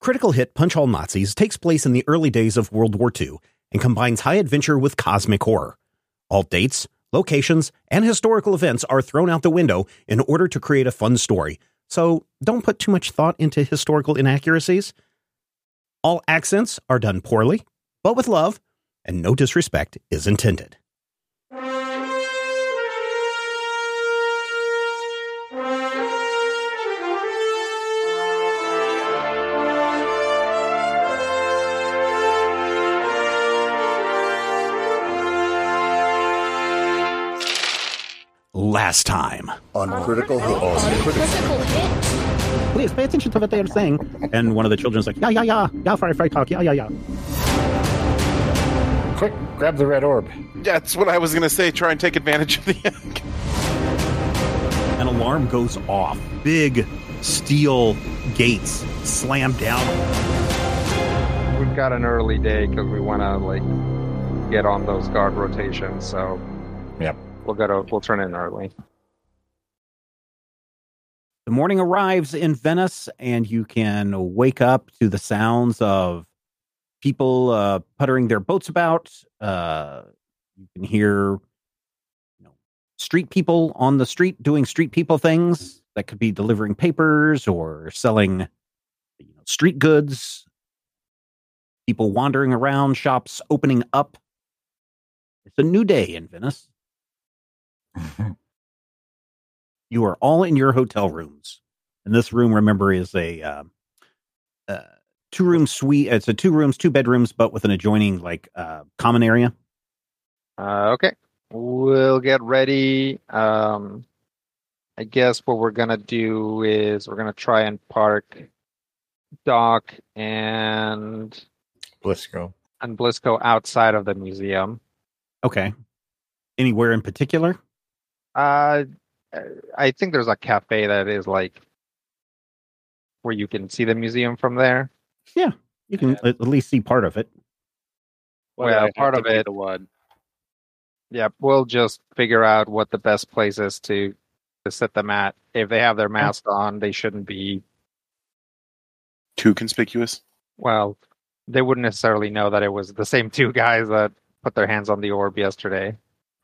Critical Hit Punch-All Nazis takes place in the early days of World War II and combines high adventure with cosmic horror. All dates, locations, and historical events are thrown out the window in order to create a fun story, so don't put too much thought into historical inaccuracies. All accents are done poorly, but with love, and no disrespect is intended. Last time on Critical Hit. Please pay attention to what they are saying. And one of the children's like, yeah, Frau Freitag, yeah. Quick, grab the red orb. That's what I was going to say. Try and take advantage of the egg. An alarm goes off. Big steel gates slam down. We've got an early day because we want to get on those guard rotations. So, yep. We'll turn in early. The morning arrives in Venice, and you can wake up to the sounds of people puttering their boats about. You can hear street people on the street doing street people things. That could be delivering papers or selling street goods. People wandering around, shops opening up. It's a new day in Venice. You are all in your hotel rooms, and this room, remember, is a two-room suite. It's a 2 bedrooms, but with an adjoining common area. Okay, we'll get ready. I guess what we're gonna do is we're gonna try and park Doc and Blisco outside of the museum. Okay, anywhere in particular? I think there's a cafe that is where you can see the museum from there. Yeah, you can at least see part of it. Well, part of it. Yeah, we'll just figure out what the best place is to sit them at. If they have their mask on, they shouldn't be too conspicuous. Well, they wouldn't necessarily know that it was the same two guys that put their hands on the orb yesterday.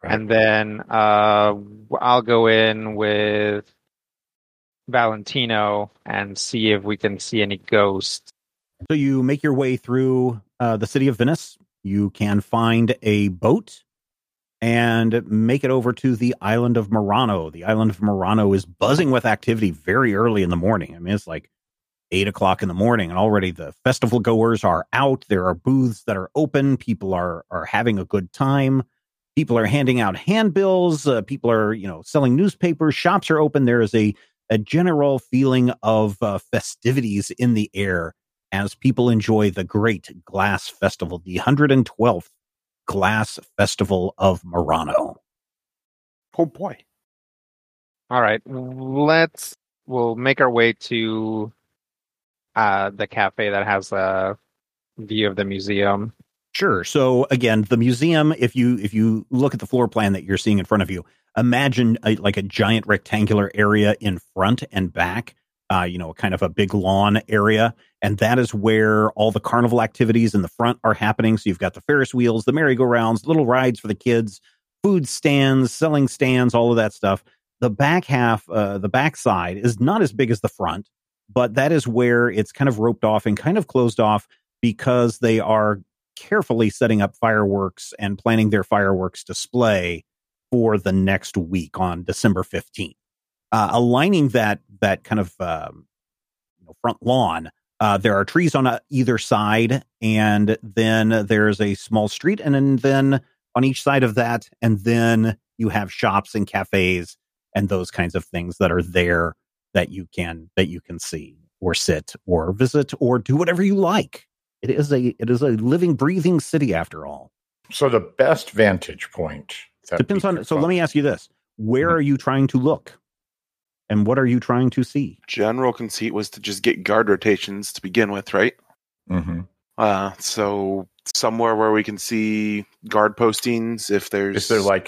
And then I'll go in with Valentino and see if we can see any ghosts. So you make your way through the city of Venice. You can find a boat and make it over to the island of Murano. The island of Murano is buzzing with activity very early in the morning. I mean, it's 8 o'clock in the morning, and already the festival goers are out. There are booths that are open. People are having a good time. People are handing out handbills. People are, selling newspapers. Shops are open. There is a general feeling of festivities in the air as people enjoy the Great Glass Festival, the 112th Glass Festival of Murano. Oh, boy. All right. We'll make our way to the cafe that has a view of the museum. Sure. So again, the museum, if you look at the floor plan that you're seeing in front of you, imagine a giant rectangular area in front and back, kind of a big lawn area. And that is where all the carnival activities in the front are happening. So you've got the Ferris wheels, the merry-go-rounds, little rides for the kids, food stands, selling stands, all of that stuff. The back half, the back side is not as big as the front, but that is where it's kind of roped off and kind of closed off because they are carefully setting up fireworks and planning their fireworks display for the next week on December 15th. Aligning that kind of front lawn, there are trees on either side, and then there's a small street, and then on each side of that, and then you have shops and cafes and those kinds of things that are there that you can see or sit or visit or do whatever you like. It is a living, breathing city, after all. So the best vantage point depends on. So let me ask you this: where are you trying to look, and what are you trying to see? General conceit was to just get guard rotations to begin with, right? Mm-hmm. So somewhere where we can see guard postings, is there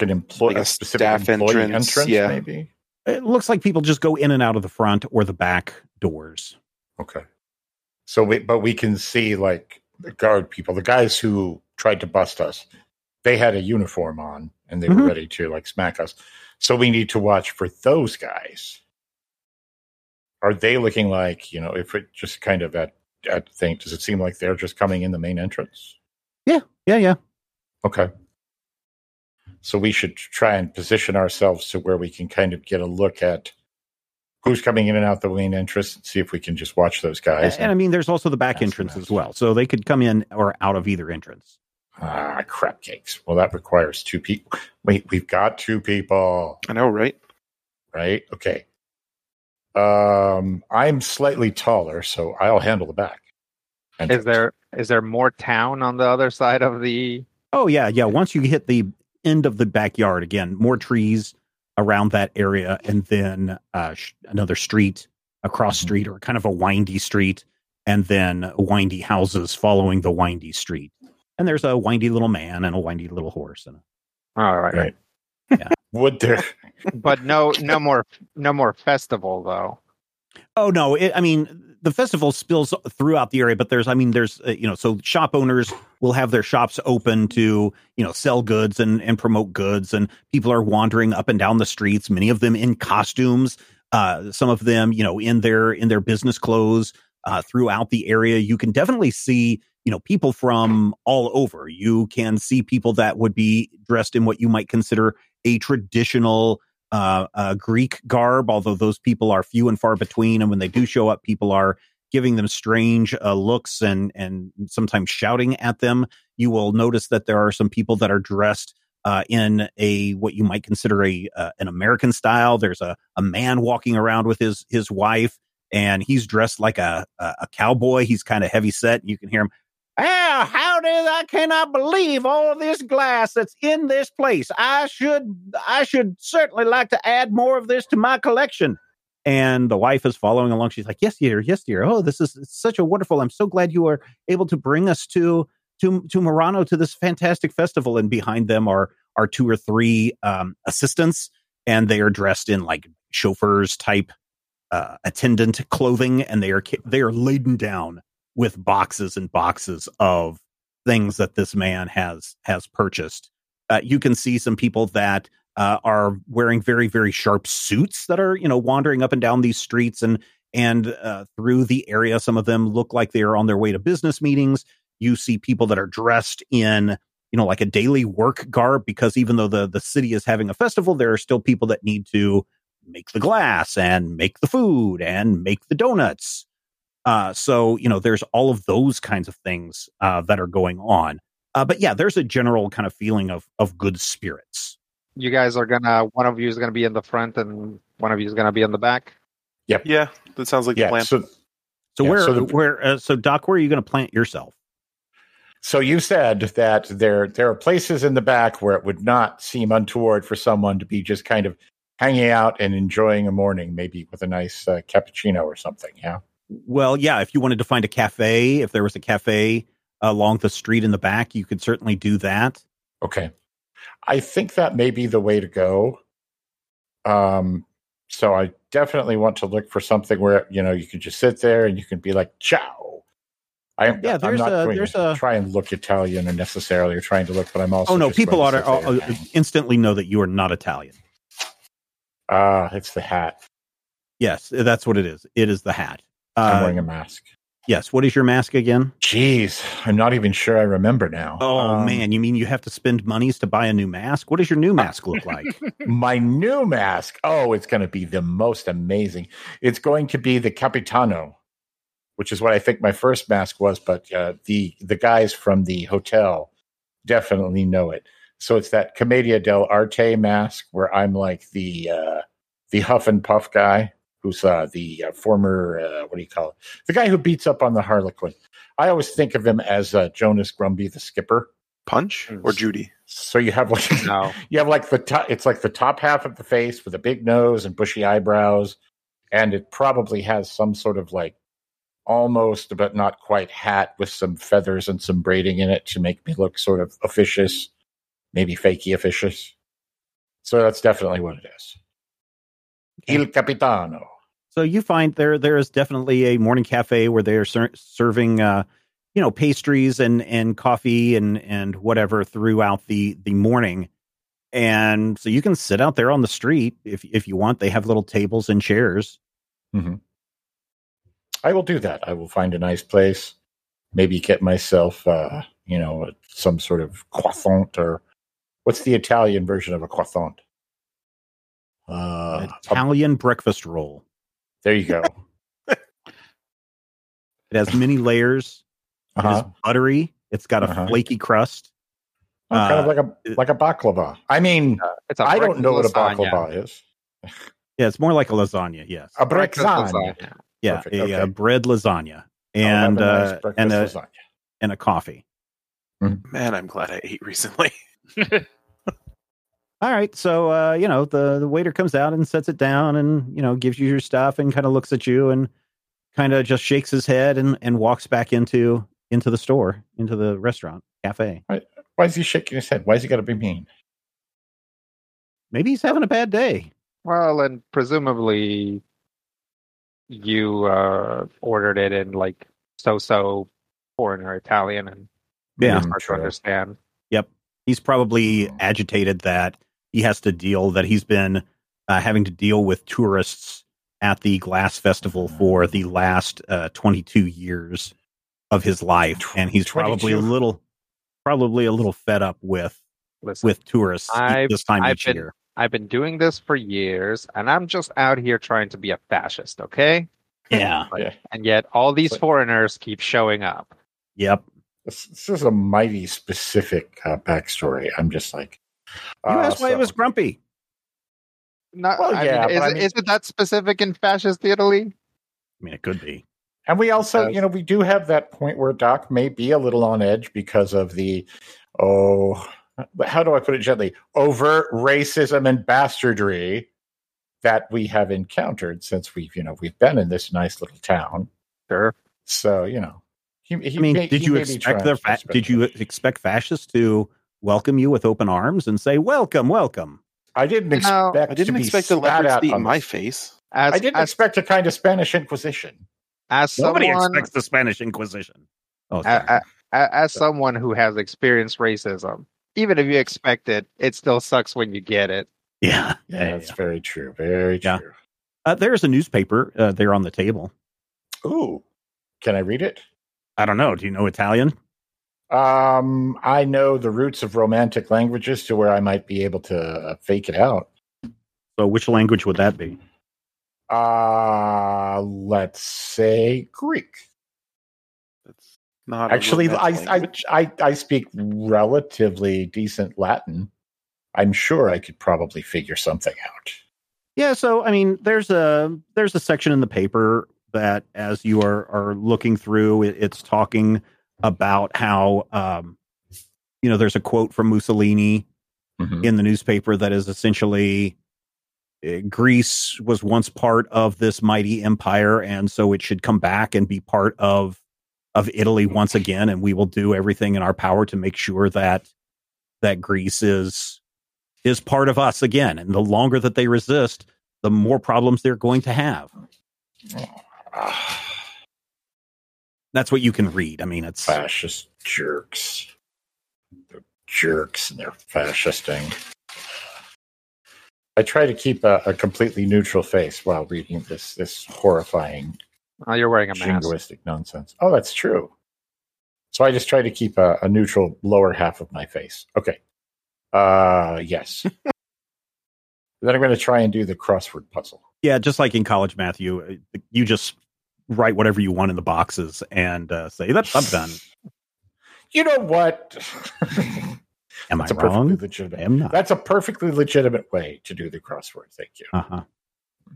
an employee, a staff entrance? Yeah, maybe. It looks like people just go in and out of the front or the back doors. Okay. So, but we can see like the guard people, the guys who tried to bust us, they had a uniform on and they were ready to like smack us. So we need to watch for those guys. Are they looking like, you know, if it just kind of at thing, does it seem like they're just coming in the main entrance? Yeah. Okay. So we should try and position ourselves to where we can kind of get a look at who's coming in and out the main entrance and see if we can just watch those guys. And I mean, there's also the back entrance as well. So they could come in or out of either entrance. Ah, crap cakes. Well, that requires two people. Wait, we've got two people. I know, right? Right? Okay. I'm slightly taller, so I'll handle the back. Entrance. Is there more town on the other side of the... Oh, yeah. Once you hit the end of the backyard, again, more trees around that area, and then another street, a cross street, or kind of a windy street, and then windy houses following the windy street. And there's a windy little man and a windy little horse. And all right. Yeah. Would there? But no more festival though. Oh no! The festival spills throughout the area, but there's shop owners will have their shops open to, you know, sell goods and promote goods, and people are wandering up and down the streets. Many of them in costumes, some of them, you know, in their business clothes. Throughout the area, you can definitely see, you know, people from all over. You can see people that would be dressed in what you might consider a traditional Greek garb, although those people are few and far between. And when they do show up, people are giving them strange looks and sometimes shouting at them. You will notice that there are some people that are dressed in a what you might consider an American style. There's a man walking around with his wife. And he's dressed like a cowboy. He's kind of heavy set. You can hear him. Oh, howdy! I cannot believe all of this glass that's in this place. I should certainly like to add more of this to my collection. And the wife is following along. She's like, yes, dear. Oh, this is such a wonderful. I'm so glad you are able to bring us to Murano to this fantastic festival. And behind them are two or three assistants, and they are dressed in like chauffeurs type attendant clothing, and they are laden down with boxes and boxes of things that this man has purchased. You can see some people that are wearing very, very sharp suits that are, you know, wandering up and down these streets and through the area. Some of them look like they are on their way to business meetings. You see people that are dressed in, you know, like a daily work garb, because even though the city is having a festival, there are still people that need to make the glass and make the food and make the donuts. So, you know, there's all of those kinds of things that are going on. But yeah, there's a general kind of feeling of good spirits. You guys are one of you is going to be in the front and one of you is going to be in the back. Yep. Yeah. That sounds like the plan. So Doc, where are you going to plant yourself? So you said that there are places in the back where it would not seem untoward for someone to be just kind of hanging out and enjoying a morning, maybe with a nice cappuccino or something, yeah? Well, yeah, if you wanted to find a cafe, if there was a cafe along the street in the back, you could certainly do that. Okay. I think that may be the way to go. So I definitely want to look for something where, you know, you can just sit there and you can be like, ciao. I'm not going to try and look Italian or necessarily or trying to look, but I'm also... Oh, no, people ought to instantly know that you are not Italian. It's the hat. Yes, that's what it is. It is the hat. I'm wearing a mask. Yes. What is your mask again? Jeez, I'm not even sure I remember now. Oh, man. You mean you have to spend monies to buy a new mask? What does your new mask look like? My new mask? Oh, it's going to be the most amazing. It's going to be the Capitano, which is what I think my first mask was, but the guys from the hotel definitely know it. So it's that Commedia dell'arte mask where I'm like the huff and puff guy who's the former, what do you call it? The guy who beats up on the Harlequin. I always think of him as Jonas Grumby, the skipper. Punch or Judy? So you have like, no. You have like the top, it's like the top half of the face with a big nose and bushy eyebrows. And it probably has some sort of like almost, but not quite hat with some feathers and some braiding in it to make me look sort of officious. Maybe fakey officious. So that's definitely what it is. Il capitano. So you find there is definitely a morning cafe where they are serving, pastries and coffee and whatever throughout the morning. And so you can sit out there on the street if you want. They have little tables and chairs. Mm-hmm. I will do that. I will find a nice place. Maybe get myself, some sort of croissant, or what's the Italian version of a croissant? Italian breakfast roll. There you go. It has many layers. Uh-huh. It is buttery. It's got a flaky crust. Oh, kind of like a baklava. I mean, I don't know what a baklava is. Yeah, it's more like a lasagna. Yes, a breakfast lasagna. Yeah, a bread lasagna and lasagna. And a coffee. Mm-hmm. Man, I'm glad I ate recently. All right, so the waiter comes out and sets it down, and gives you your stuff, and kind of looks at you, and kind of just shakes his head and walks back into the store, into the restaurant cafe. Why is he shaking his head? Why is he got to be mean? Maybe he's having a bad day. Well, and presumably you ordered it in like so-so foreign or Italian, and it's hard to understand. Yep, he's probably agitated that he has to deal that he's been having to deal with tourists at the Glass Festival for the last 22 years of his life, and he's probably a little fed up with tourists this time each year. I've been doing this for years, and I'm just out here trying to be a fascist, okay? Yeah. And yet all these foreigners keep showing up. Yep. This is a mighty specific backstory. I'm just like... You asked why he was grumpy. Is it that specific in fascist Italy? I mean, it could be. And we also, we do have that point where Doc may be a little on edge because of the... how do I put it gently? Overt racism and bastardry that we have encountered since we've been in this nice little town. Sure. So did you expect fascists to welcome you with open arms and say welcome? I didn't expect the leopards to eat my face. I didn't expect a kind of Spanish Inquisition. Nobody expects the Spanish Inquisition. Oh, someone who has experienced racism. Even if you expect it, it still sucks when you get it. Yeah. That's very true. Very true. There's a newspaper there on the table. Ooh. Can I read it? I don't know. Do you know Italian? I know the roots of Romantic languages to where I might be able to fake it out. So which language would that be? Let's say Greek. Not actually, I speak relatively decent Latin. I'm sure I could probably figure something out. Yeah, so I mean, there's a section in the paper that, as you are looking through, it's talking about how there's a quote from Mussolini in the newspaper that is essentially, Greece was once part of this mighty empire, and so it should come back and be part of Italy once again, and we will do everything in our power to make sure that Greece is part of us again. And the longer that they resist, the more problems they're going to have. That's what you can read. I mean, it's fascist jerks. They're jerks, and they're fascisting. I try to keep a completely neutral face while reading this horrifying. Oh, you're wearing a mask. Jingoistic nonsense. Oh, that's true. So I just try to keep a neutral lower half of my face. Okay. Yes. Then I'm going to try and do the crossword puzzle. Yeah, just like in college math, you just write whatever you want in the boxes and say, I'm done. You know what? Am I wrong? Am not. That's a perfectly legitimate way to do the crossword. Thank you. Uh-huh.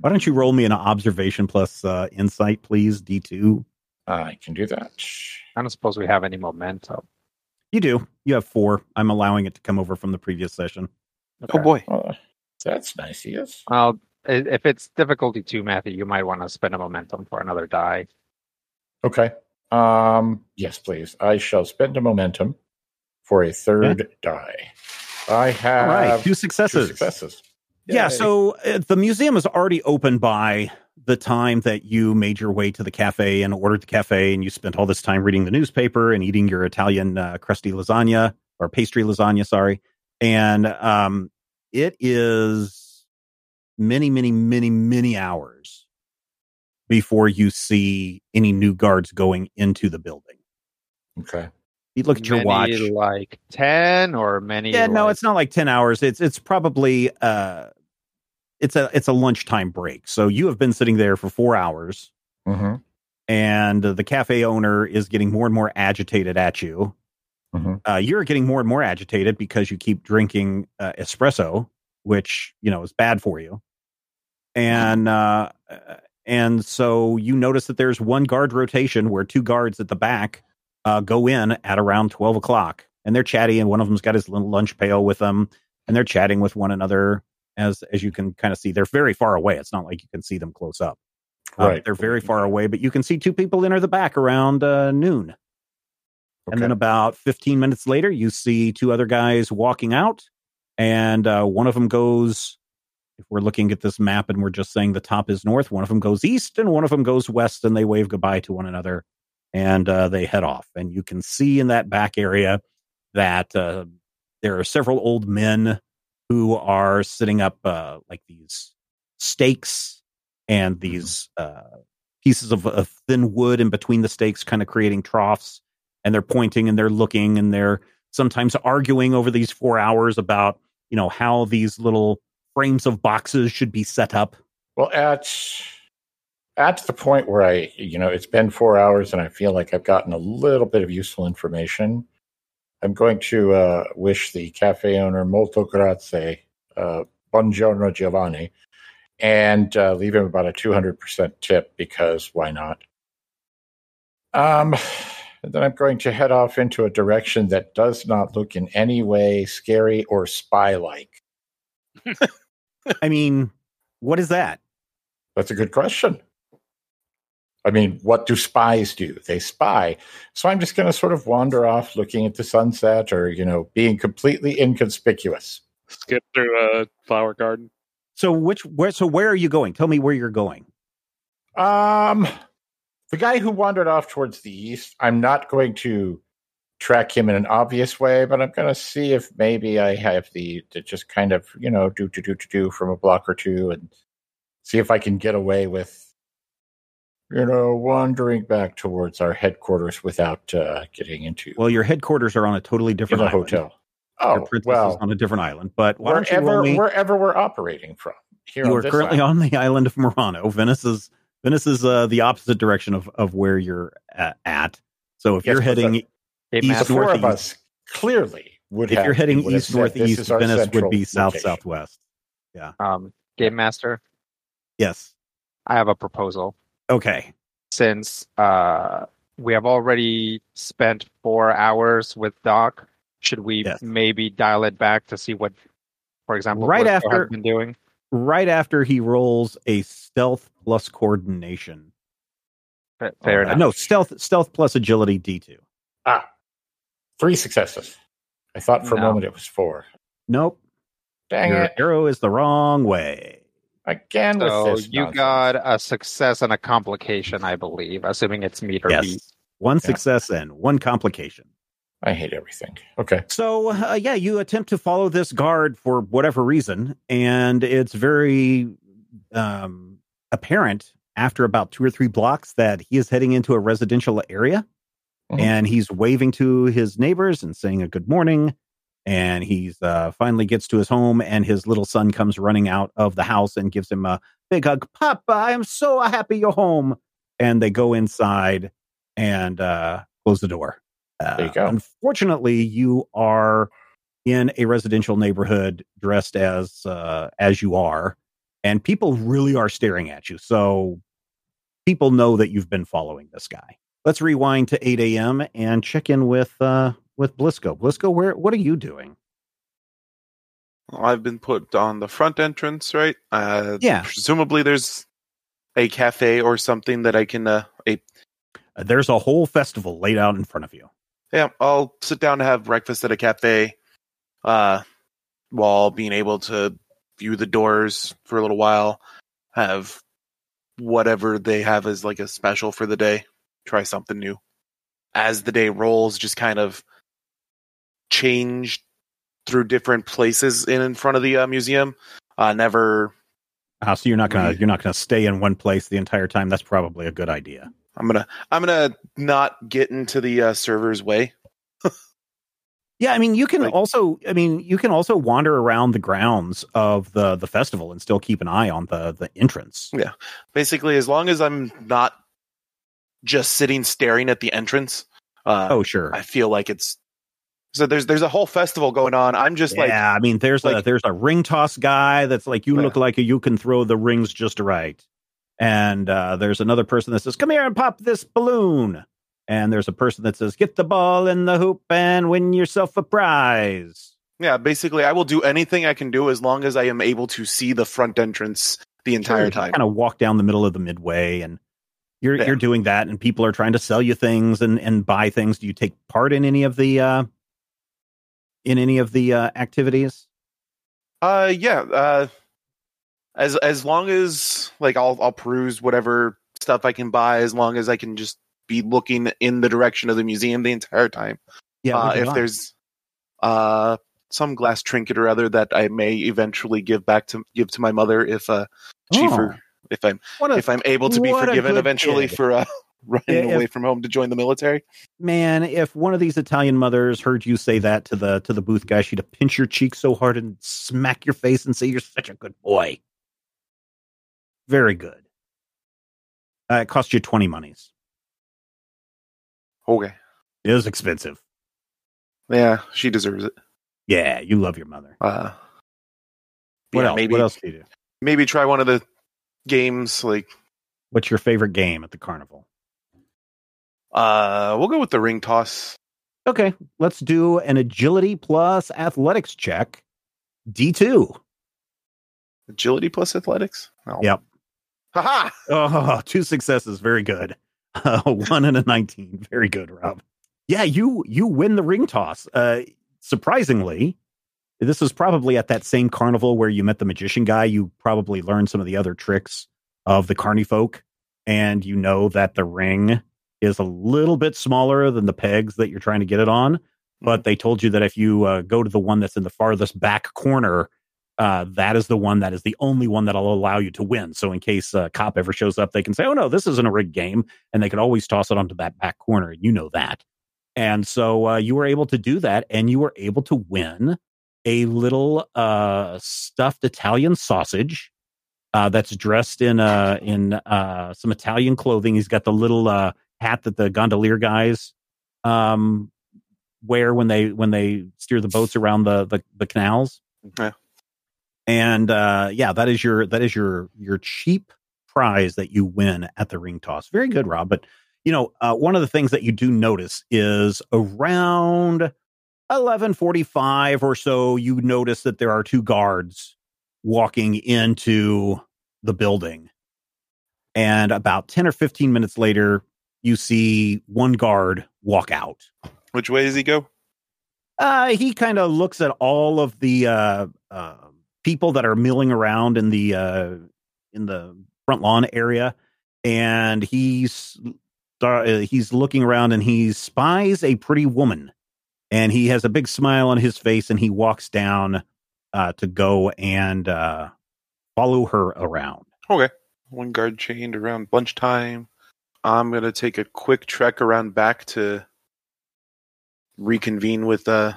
Why don't you roll me an observation plus insight, please, D2? I can do that. I don't suppose we have any momentum. You do. You have 4. I'm allowing it to come over from the previous session. Okay. Oh, boy. That's nice, yes. Well, if it's difficulty 2, Matthew, you might want to spend a momentum for another die. Okay. Yes, please. I shall spend a momentum for a third die. I have 2 successes. Yeah, so the museum is already open by the time that you made your way to the cafe and ordered the cafe, and you spent all this time reading the newspaper and eating your Italian crusty lasagna, or pastry lasagna, sorry. And it is many, many, many, many hours before you see any new guards going into the building. Okay. You look at your watch. Like 10 or many? Yeah, no, it's not like 10 hours. It's probably it's a lunchtime break. So you have been sitting there for 4 hours, mm-hmm. and the cafe owner is getting more and more agitated at you. Mm-hmm. You're getting more and more agitated because you keep drinking espresso, which, you know, is bad for you. And so you notice that there's one guard rotation where two guards at the back go in at around 12 o'clock, and they're chatty, and one of them's got his little lunch pail with them, and they're chatting with one another. As you can kind of see, they're very far away. It's not like you can see them close up. Right. They're very far away, but you can see two people enter the back around noon. Okay. And then about 15 minutes later, you see two other guys walking out, and one of them goes, if we're looking at this map and we're just saying the top is north, one of them goes east and one of them goes west, and they wave goodbye to one another, and they head off. And you can see in that back area that there are several old men who are setting up like these stakes and these pieces of thin wood in between the stakes, kind of creating troughs. And they're pointing and they're looking and they're sometimes arguing over these 4 hours about, you know, how these little frames of boxes should be set up. Well, at the point where I, you know, it's been 4 hours and I feel like I've gotten a little bit of useful information, I'm going to wish the cafe owner molto grazie, buongiorno Giovanni, and leave him about a 200% tip, because why not? And then I'm going to head off into a direction that does not look in any way scary or spy-like. I mean, what is that? That's a good question. I mean, what do spies do? They spy. So I'm just going to sort of wander off looking at the sunset, or, you know, being completely inconspicuous. Skip through a flower garden. So where are you going? Tell me where you're going. The guy who wandered off towards the east, I'm not going to track him in an obvious way, but I'm going to see if maybe I have to just kind of, you know, do from a block or two, and see if I can get away with, you know, wandering back towards our headquarters without getting into. Well, your headquarters are on a totally different island. Hotel. Oh, well, on a different island, but wherever we're operating from. Here you are currently on the island of Murano. Venice is the opposite direction of where you're at. So if you're heading east northeast, clearly would. If you're heading east northeast, Venice would be south southwest. Yeah. Game Master. Yes. I have a proposal. Okay. Since we have already spent 4 hours with Doc, should we maybe dial it back to see what, for example, I've been doing? Right after he rolls a stealth plus coordination. Fair enough. No, stealth plus agility D2. Ah, 3 successes. I thought for a moment it was 4. Nope. Dang it. Arrow is the wrong way. Again with this. So you got a success and a complication, I believe, assuming it's meet or beat. 1 success and 1 complication. I hate everything. Okay. So, you attempt to follow this guard for whatever reason, and it's very apparent after about 2 or 3 blocks that he is heading into a residential area, mm-hmm. and he's waving to his neighbors and saying a good morning, and he's finally gets to his home, and his little son comes running out of the house and gives him a big hug. Papa, I am so happy you're home. And they go inside and close the door. There you go. Unfortunately, you are in a residential neighborhood dressed as you are, and people really are staring at you. So people know that you've been following this guy. Let's rewind to 8 a.m. and check in with Blisco. Blisco, what are you doing? Well, I've been put on the front entrance, right? Yeah. Presumably there's a cafe or something that I can... there's a whole festival laid out in front of you. Yeah, I'll sit down to have breakfast at a cafe while being able to view the doors for a little while, have whatever they have as like a special for the day. Try something new. As the day rolls, just kind of change through different places in front of the museum. Never. So you're not gonna stay in one place the entire time. That's probably a good idea. I'm gonna not get into the server's way. Yeah, I mean, you can also wander around the grounds of the festival and still keep an eye on the entrance. Yeah, basically, as long as I'm not just sitting staring at the entrance. Oh, sure. I feel like it's so. There's a whole festival going on. I'm just like, yeah. I mean, there's a ring toss guy that's like, you look like you can throw the rings just right, and there's another person that says, "Come here and pop this balloon." And there's a person that says, get the ball in the hoop and win yourself a prize. Yeah, basically, I will do anything I can do as long as I am able to see the front entrance the entire time. Kind of walk down the middle of the midway, and you're doing that, and people are trying to sell you things and buy things. Do you take part in any of the activities? Yeah. As long as like I'll peruse whatever stuff I can buy, as long as I can just be looking in the direction of the museum the entire time. Yeah, if there's some glass trinket or other that I may eventually give to my mother if I'm able to be forgiven eventually for running away from home to join the military. Man, if one of these Italian mothers heard you say that to the booth guy, she'd have pinched your cheek so hard and smack your face and say, "You're such a good boy." Very good. It cost you 20 monies. Okay. It was expensive. Yeah, she deserves it. Yeah, you love your mother. What else? What else do you do? Maybe try one of the games. Like, what's your favorite game at the carnival? We'll go with the ring toss. Okay, let's do an agility plus athletics check. D2. Agility plus athletics? Oh. Yep. Ha-ha! Oh, 2 successes. Very good. 1 and a 19. Very good, Rob. Yeah, you win the ring toss. Surprisingly, this is probably at that same carnival where you met the magician guy. You probably learned some of the other tricks of the carny folk, and you know that the ring is a little bit smaller than the pegs that you're trying to get it on, but they told you that if you go to the one that's in the farthest back corner, that is the one that is the only one that will allow you to win. So in case a cop ever shows up, they can say, "Oh, no, this isn't a rigged game." And they could always toss it onto that back corner. You know that. And so you were able to do that. And you were able to win a little stuffed Italian sausage that's dressed in some Italian clothing. He's got the little hat that the gondolier guys wear when they steer the boats around the canals. Yeah. And that is your cheap prize that you win at the ring toss. Very good, Rob. But one of the things that you do notice is around 11:45 or so, you notice that there are 2 guards walking into the building. And about 10 or 15 minutes later, you see one guard walk out. Which way does he go? He kind of looks at all of the people that are milling around in the front lawn area, and he's looking around, and he spies a pretty woman, and he has a big smile on his face, and he walks down to go and follow her around. Okay. One guard chained around lunchtime. I'm going to take a quick trek around back to reconvene with Doc.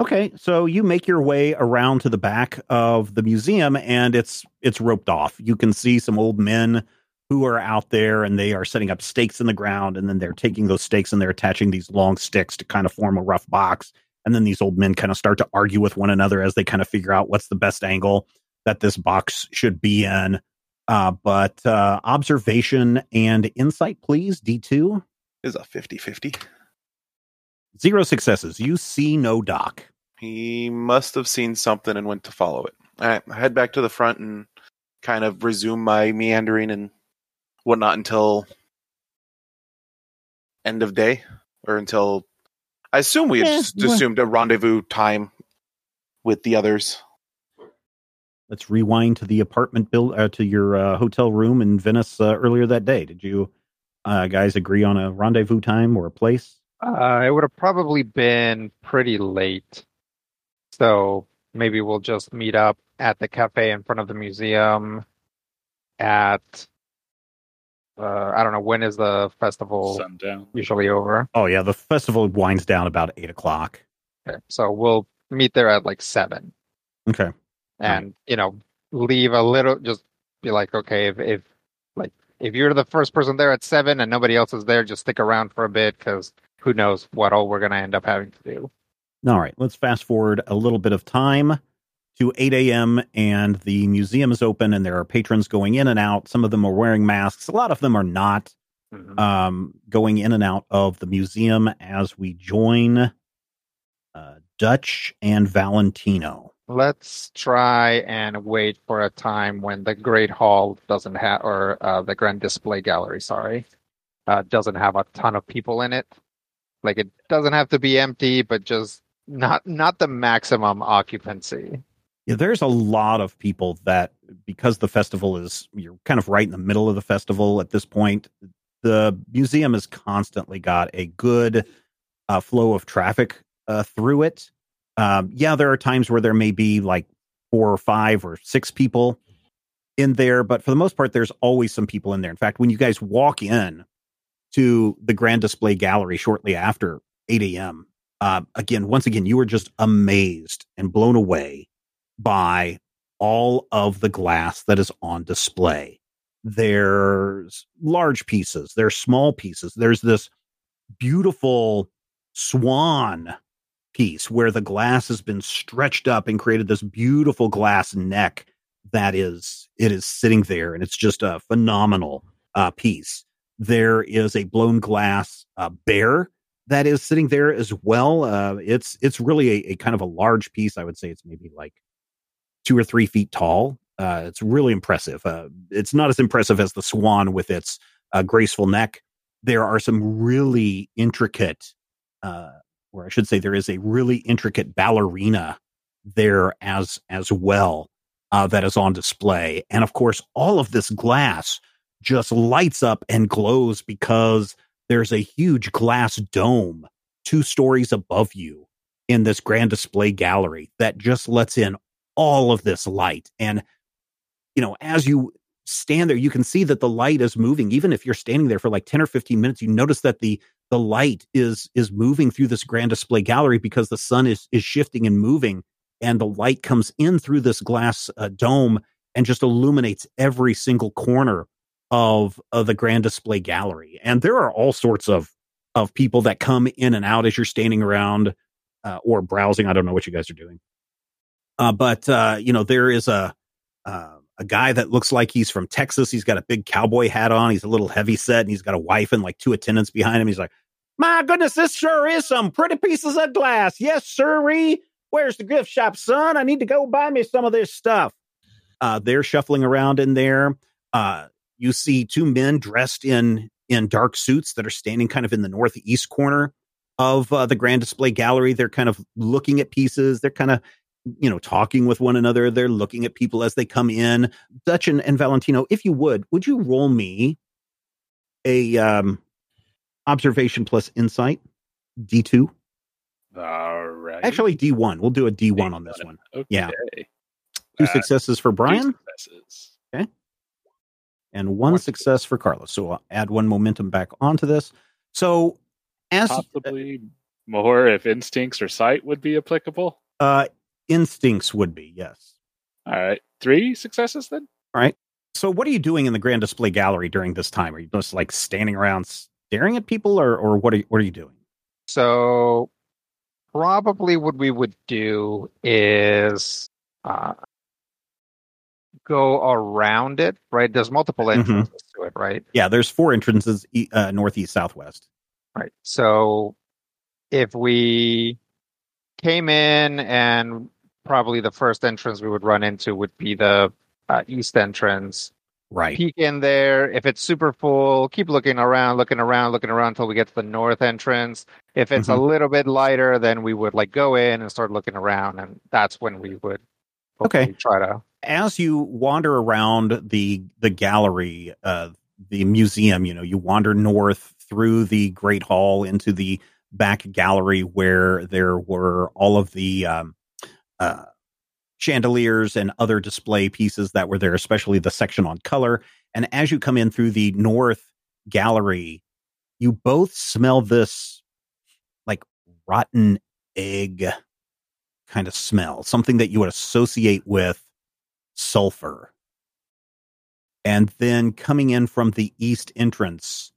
Okay, so you make your way around to the back of the museum, and it's roped off. You can see some old men who are out there, and they are setting up stakes in the ground, and then they're taking those stakes and they're attaching these long sticks to kind of form a rough box. And then these old men kind of start to argue with one another as they kind of figure out what's the best angle that this box should be in. But observation and insight, please, D2. Is a 50-50. 0 successes. You see no Doc. He must have seen something and went to follow it. All right, I head back to the front and kind of resume my meandering and whatnot until end of day, or until I assume we had assumed a rendezvous time with the others. Let's rewind to the apartment to your hotel room in Venice earlier that day. Did you guys agree on a rendezvous time or a place? It would have probably been pretty late. So maybe we'll just meet up at the cafe in front of the museum at... I don't know, when is the festival Sundown. Usually over? Oh, yeah, the festival winds down about 8 o'clock. Okay, so we'll meet there at like 7. Okay. And, you know, leave a little, just be like, okay, if you're the first person there at 7 and nobody else is there, just stick around for a bit, because who knows what all we're going to end up having to do. All right, let's fast forward a little bit of time to 8 a.m. and the museum is open and there are patrons going in and out. Some of them are wearing masks. A lot of them are not going in and out of the museum as we join Dutch and Valentino. Let's try and wait for a time when the Great Hall doesn't have, or the Grand Display Gallery, doesn't have a ton of people in it. Like, it doesn't have to be empty, but just not the maximum occupancy. Yeah, there's a lot of people that, because the festival is, you're kind of right in the middle of the festival at this point, the museum has constantly got a good flow of traffic through it. Yeah, there are times where there may be like 4 or 5 or 6 people in there, but for the most part, there's always some people in there. In fact, when you guys walk in to the Grand Display Gallery shortly after 8 a.m., once again, you were just amazed and blown away by all of the glass that is on display. There's large pieces, there's small pieces, there's this beautiful swan piece where the glass has been stretched up and created this beautiful glass neck that is sitting there, and it's just a phenomenal piece. There is a blown glass bear that is sitting there as well. It's really a kind of a large piece. I would say it's maybe like 2 or 3 feet tall. It's really impressive. It's not as impressive as the swan with its graceful neck. There are some really intricate, or I should say there is a really intricate ballerina there as well that is on display. And of course, all of this glass just lights up and glows because there's a huge glass dome 2 stories above you in this Grand Display Gallery that just lets in all of this light. And, you know, as you stand there, you can see that the light is moving. Even if you're standing there for like 10 or 15 minutes, you notice that the light is moving through this Grand Display Gallery because the sun is shifting and moving, and the light comes in through this glass dome and just illuminates every single corner of the Grand Display Gallery. And there are all sorts of people that come in and out as you're standing around or browsing. I don't know what you guys are doing. But there is a guy that looks like he's from Texas. He's got a big cowboy hat on. He's a little heavy set, and he's got a wife and like 2 attendants behind him. He's like, "My goodness, this sure is some pretty pieces of glass. Yes, sirree. Where's the gift shop, son? I need to go buy me some of this stuff." They're shuffling around in there. You see 2 men dressed in dark suits that are standing kind of in the northeast corner of the Grand Display Gallery. They're kind of looking at pieces. They're kind of, you know, talking with one another. They're looking at people as they come in. Dutch and Valentino, if you would you roll me a observation plus insight? D2? All right. Actually, D1. We'll do a D1 on this one. Okay. Yeah. 2 successes for Brian. 2 successes. Okay. And 1 success for Carlos. So I'll add 1 momentum back onto this. So as possibly more if instincts or sight would be applicable. Instincts would be, yes. All right. 3 successes then? All right. So what are you doing in the Grand Display Gallery during this time? Are you just like standing around staring at people, or what are you doing? So probably what we would do is go around it, right? There's multiple entrances to it, right? Yeah, there's 4 entrances, northeast, southwest. Right. So if we came in, and probably the first entrance we would run into would be the east entrance. Right. Peek in there. If it's super full, keep looking around until we get to the north entrance. If it's a little bit lighter, then we would like go in and start looking around, and that's when we would try to as you wander around the gallery, the museum, you know, you wander north through the Great Hall into the back gallery where there were all of the chandeliers and other display pieces that were there, especially the section on color. And as you come in through the north gallery, you both smell this like rotten egg kind of smell, something that you would associate with sulfur. And then coming in from the east entrance,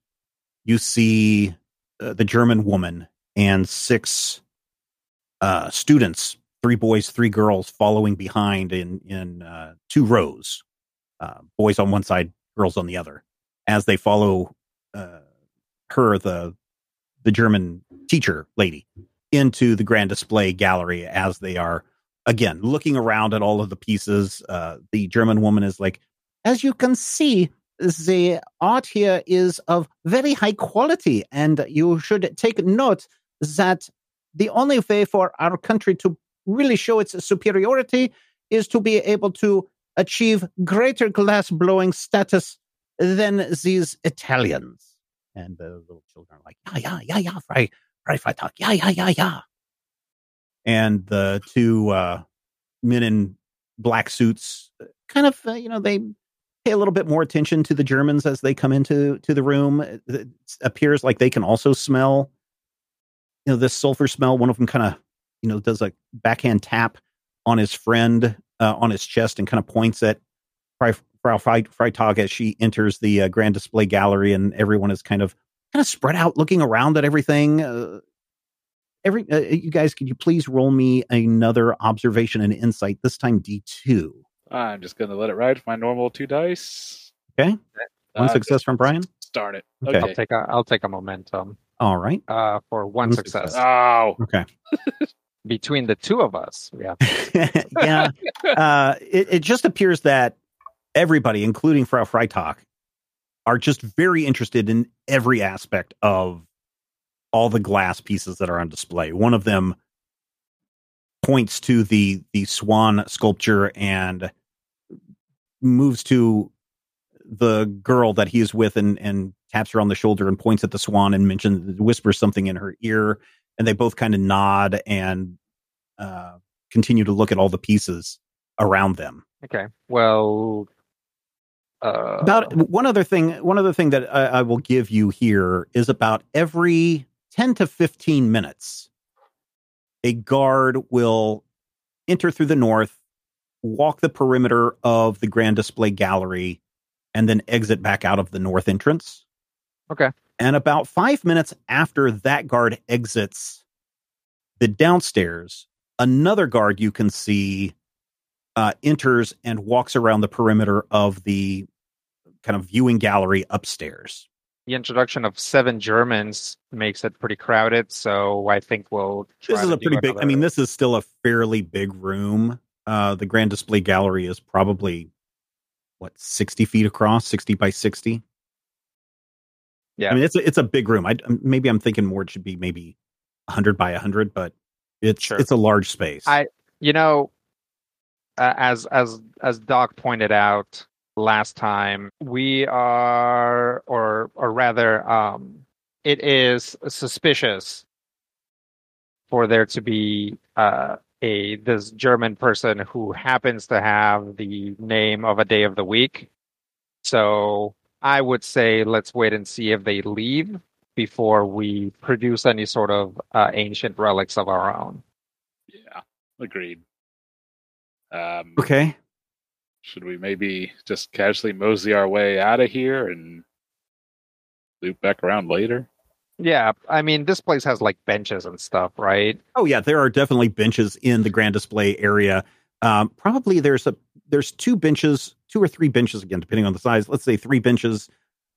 you see the German woman and six students, 3 boys, 3 girls, following behind in 2 rows, boys on one side, girls on the other. As they follow her, the German teacher lady, into the grand display gallery, as they are, again, looking around at all of the pieces. The German woman is like, as you can see, the art here is of very high quality, and you should take note that the only way for our country to really show its superiority is to be able to achieve greater glass blowing status than these Italians. And the little children are like, yeah, Frau Freitag, yeah. And the 2 men in black suits kind of, they pay a little bit more attention to the Germans as they come into the room. It appears like they can also smell, this sulfur smell. One of them kind of, does a backhand tap on his friend on his chest and kind of points at Frau Freitag as she enters the grand display gallery, and everyone is kind of spread out, looking around at everything. You guys, could you please roll me another observation and insight? This time, D2. I'm just going to let it ride for my normal 2 dice. Okay. One success from Brian. Start it. Okay. I'll take a momentum. All right. For one success. Oh. Okay. Between the 2 of us, we have. Yeah. It just appears that everybody, including Frau Freitag, are just very interested in every aspect of all the glass pieces that are on display. One of them points to the swan sculpture and moves to the girl that he is with and taps her on the shoulder and points at the swan and whispers something in her ear. And they both kind of nod and continue to look at all the pieces around them. Okay. Well, about one other thing that I will give you here is about every 10 to 15 minutes, a guard will enter through the north, walk the perimeter of the grand display gallery, and then exit back out of the north entrance. Okay. And about 5 minutes after that guard exits the downstairs, another guard you can see enters and walks around the perimeter of the kind of viewing gallery upstairs. The introduction of 7 Germans makes it pretty crowded, so I think we'll try. This is a pretty big, this is still a fairly big room. The grand display gallery is probably, 60 feet across, 60 by 60? Yeah. It's a big room. Maybe I'm thinking more it should be maybe 100 by 100, but it's a large space. As Doc pointed out last time, we are, or rather, it is suspicious for there to be this German person who happens to have the name of a day of the week. So I would say let's wait and see if they leave before we produce any sort of ancient relics of our own. Yeah, agreed. Okay. Should we maybe just casually mosey our way out of here and loop back around later? Yeah, this place has benches and stuff, right? Oh yeah, there are definitely benches in the grand display area. Probably there's 2 benches, 2 or 3 benches again, depending on the size. Let's say 3 benches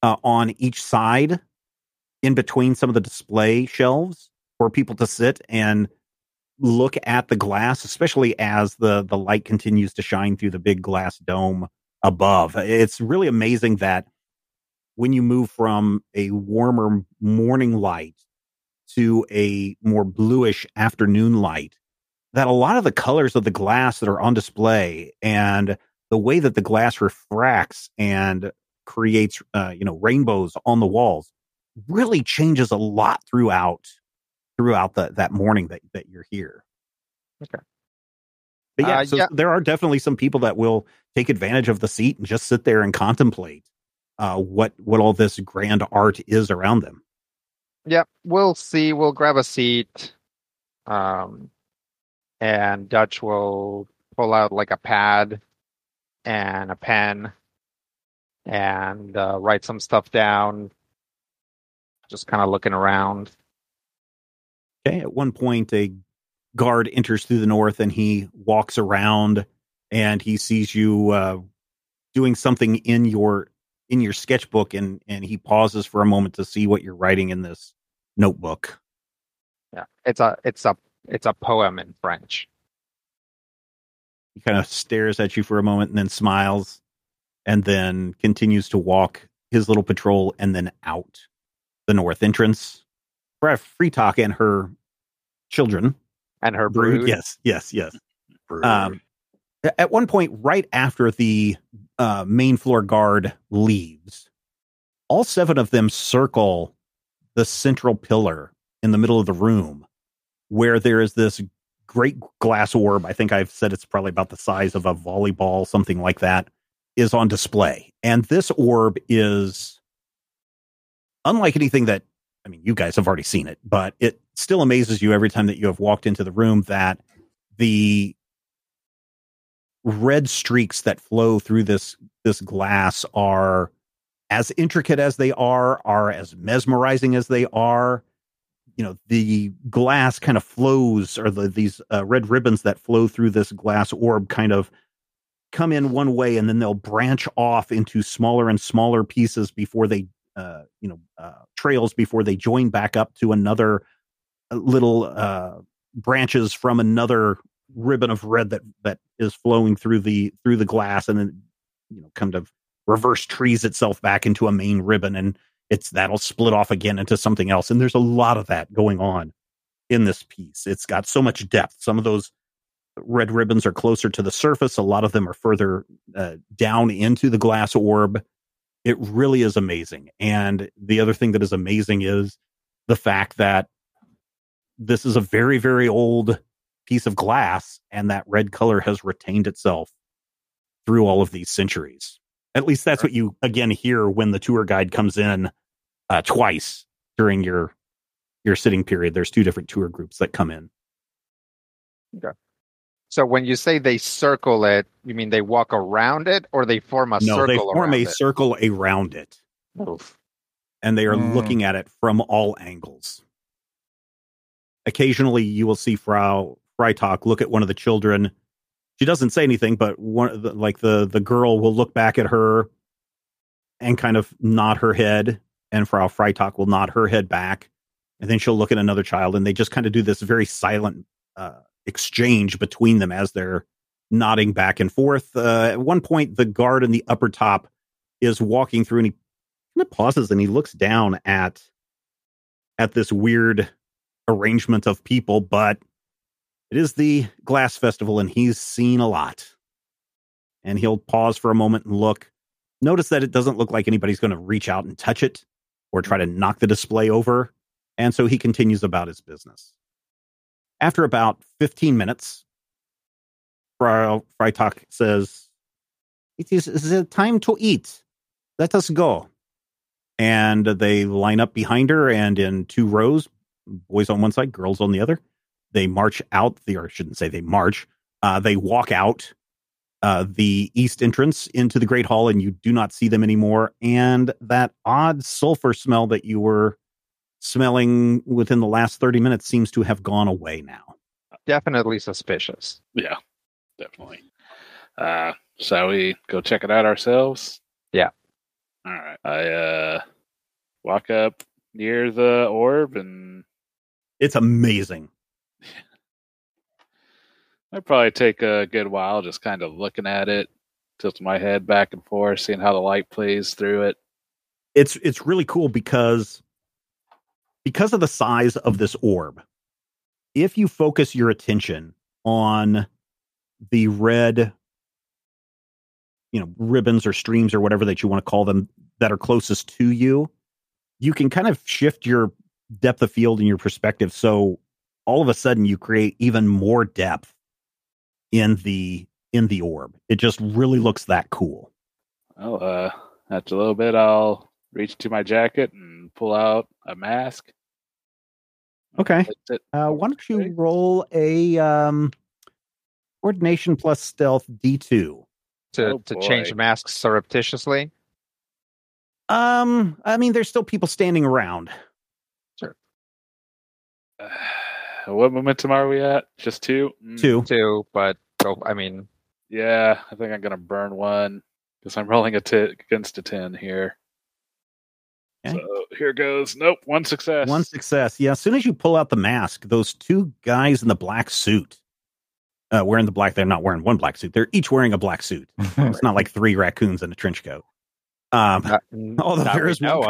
on each side, in between some of the display shelves, for people to sit and look at the glass, especially as the light continues to shine through the big glass dome above. It's really amazing that when you move from a warmer morning light to a more bluish afternoon light, that a lot of the colors of the glass that are on display and the way that the glass refracts and creates, rainbows on the walls really changes a lot throughout that morning that you're here. Okay. But so there are definitely some people that will take advantage of the seat and just sit there and contemplate what all this grand art is around them. Yep, we'll see. We'll grab a seat, and Dutch will pull out like a pad and a pen and write some stuff down. Just kind of looking around. Okay. At one point, a guard enters through the north, and he walks around, and he sees you doing something in your sketchbook, and he pauses for a moment to see what you're writing in this notebook. Yeah, it's a poem in French. He kind of stares at you for a moment, and then smiles, and then continues to walk his little patrol, and then out the north entrance. Frau Freitag and her children. And her brood. Yes. Brood. At one point, right after the main floor guard leaves, all seven of them circle the central pillar in the middle of the room, where there is this great glass orb. I think I've said it's probably about the size of a volleyball, something like that, is on display. And this orb is unlike anything that, I mean, you guys have already seen it, but it still amazes you every time that you have walked into the room that the red streaks that flow through this glass are as intricate as they are as mesmerizing as they are. You know, the glass kind of flows, or these red ribbons that flow through this glass orb kind of come in one way, and then they'll branch off into smaller and smaller pieces before they trails before they join back up to another little branches from another ribbon of red that is flowing through the glass, and then kind of reverse trees itself back into a main ribbon, and that'll split off again into something else. And there's a lot of that going on in this piece. It's got so much depth. Some of those red ribbons are closer to the surface. A lot of them are further down into the glass orb. It really is amazing. And the other thing that is amazing is the fact that this is a very, very old piece of glass, and that red color has retained itself through all of these centuries. At least that's what you, again, hear when the tour guide comes in twice during your sitting period. There's two different tour groups that come in. Okay. So when you say they circle it, you mean they walk around it, or they form a circle around it? No, they form a circle around it. Oof. And they are looking at it from all angles. Occasionally, you will see Frau Freitag look at one of the children. She doesn't say anything, but the girl will look back at her and kind of nod her head, and Frau Freitag will nod her head back, and then she'll look at another child, and they just kind of do this very silent exchange between them as they're nodding back and forth. At one point, the guard in the upper top is walking through, and he kind of pauses and he looks down at this weird arrangement of people, but it is the glass festival, and he's seen a lot. And he'll pause for a moment and look. Notice that it doesn't look like anybody's going to reach out and touch it or try to knock the display over. And so he continues about his business. After about 15 minutes, Frau Freitag says, "It is the time to eat. Let us go." And they line up behind her, and in two rows, boys on one side, girls on the other, they march out. Or I shouldn't say they march. They walk out the east entrance into the Great Hall, and you do not see them anymore. And that odd sulfur smell that you were smelling within the last 30 minutes seems to have gone away now. Definitely suspicious. Yeah, definitely. Shall we go check it out ourselves? Yeah. All right. I walk up near the orb, and it's amazing. I probably take a good while just kind of looking at it, tilting my head back and forth, seeing how the light plays through it. It's really cool because of the size of this orb, if you focus your attention on the red you know, ribbons or streams or whatever that you want to call them that are closest to you, you can kind of shift your depth of field and your perspective. So all of a sudden you create even more depth in the orb. It just really looks that cool. Oh, after a little bit, I'll reach into my jacket and pull out a mask. Okay. Why don't you roll a coordination plus stealth D2 to change masks surreptitiously? I mean, there's still people standing around. Sure. What momentum are we at? Just two? Two, but I mean... Yeah, I think I'm going to burn one because I'm rolling against a 10 here. Okay. So here goes. Nope, one success. One success. Yeah, as soon as you pull out the mask, those two guys in the black suit, wearing the black, they're not wearing one black suit. They're each wearing a black suit. It's not like three raccoons in a trench coat. Although there is one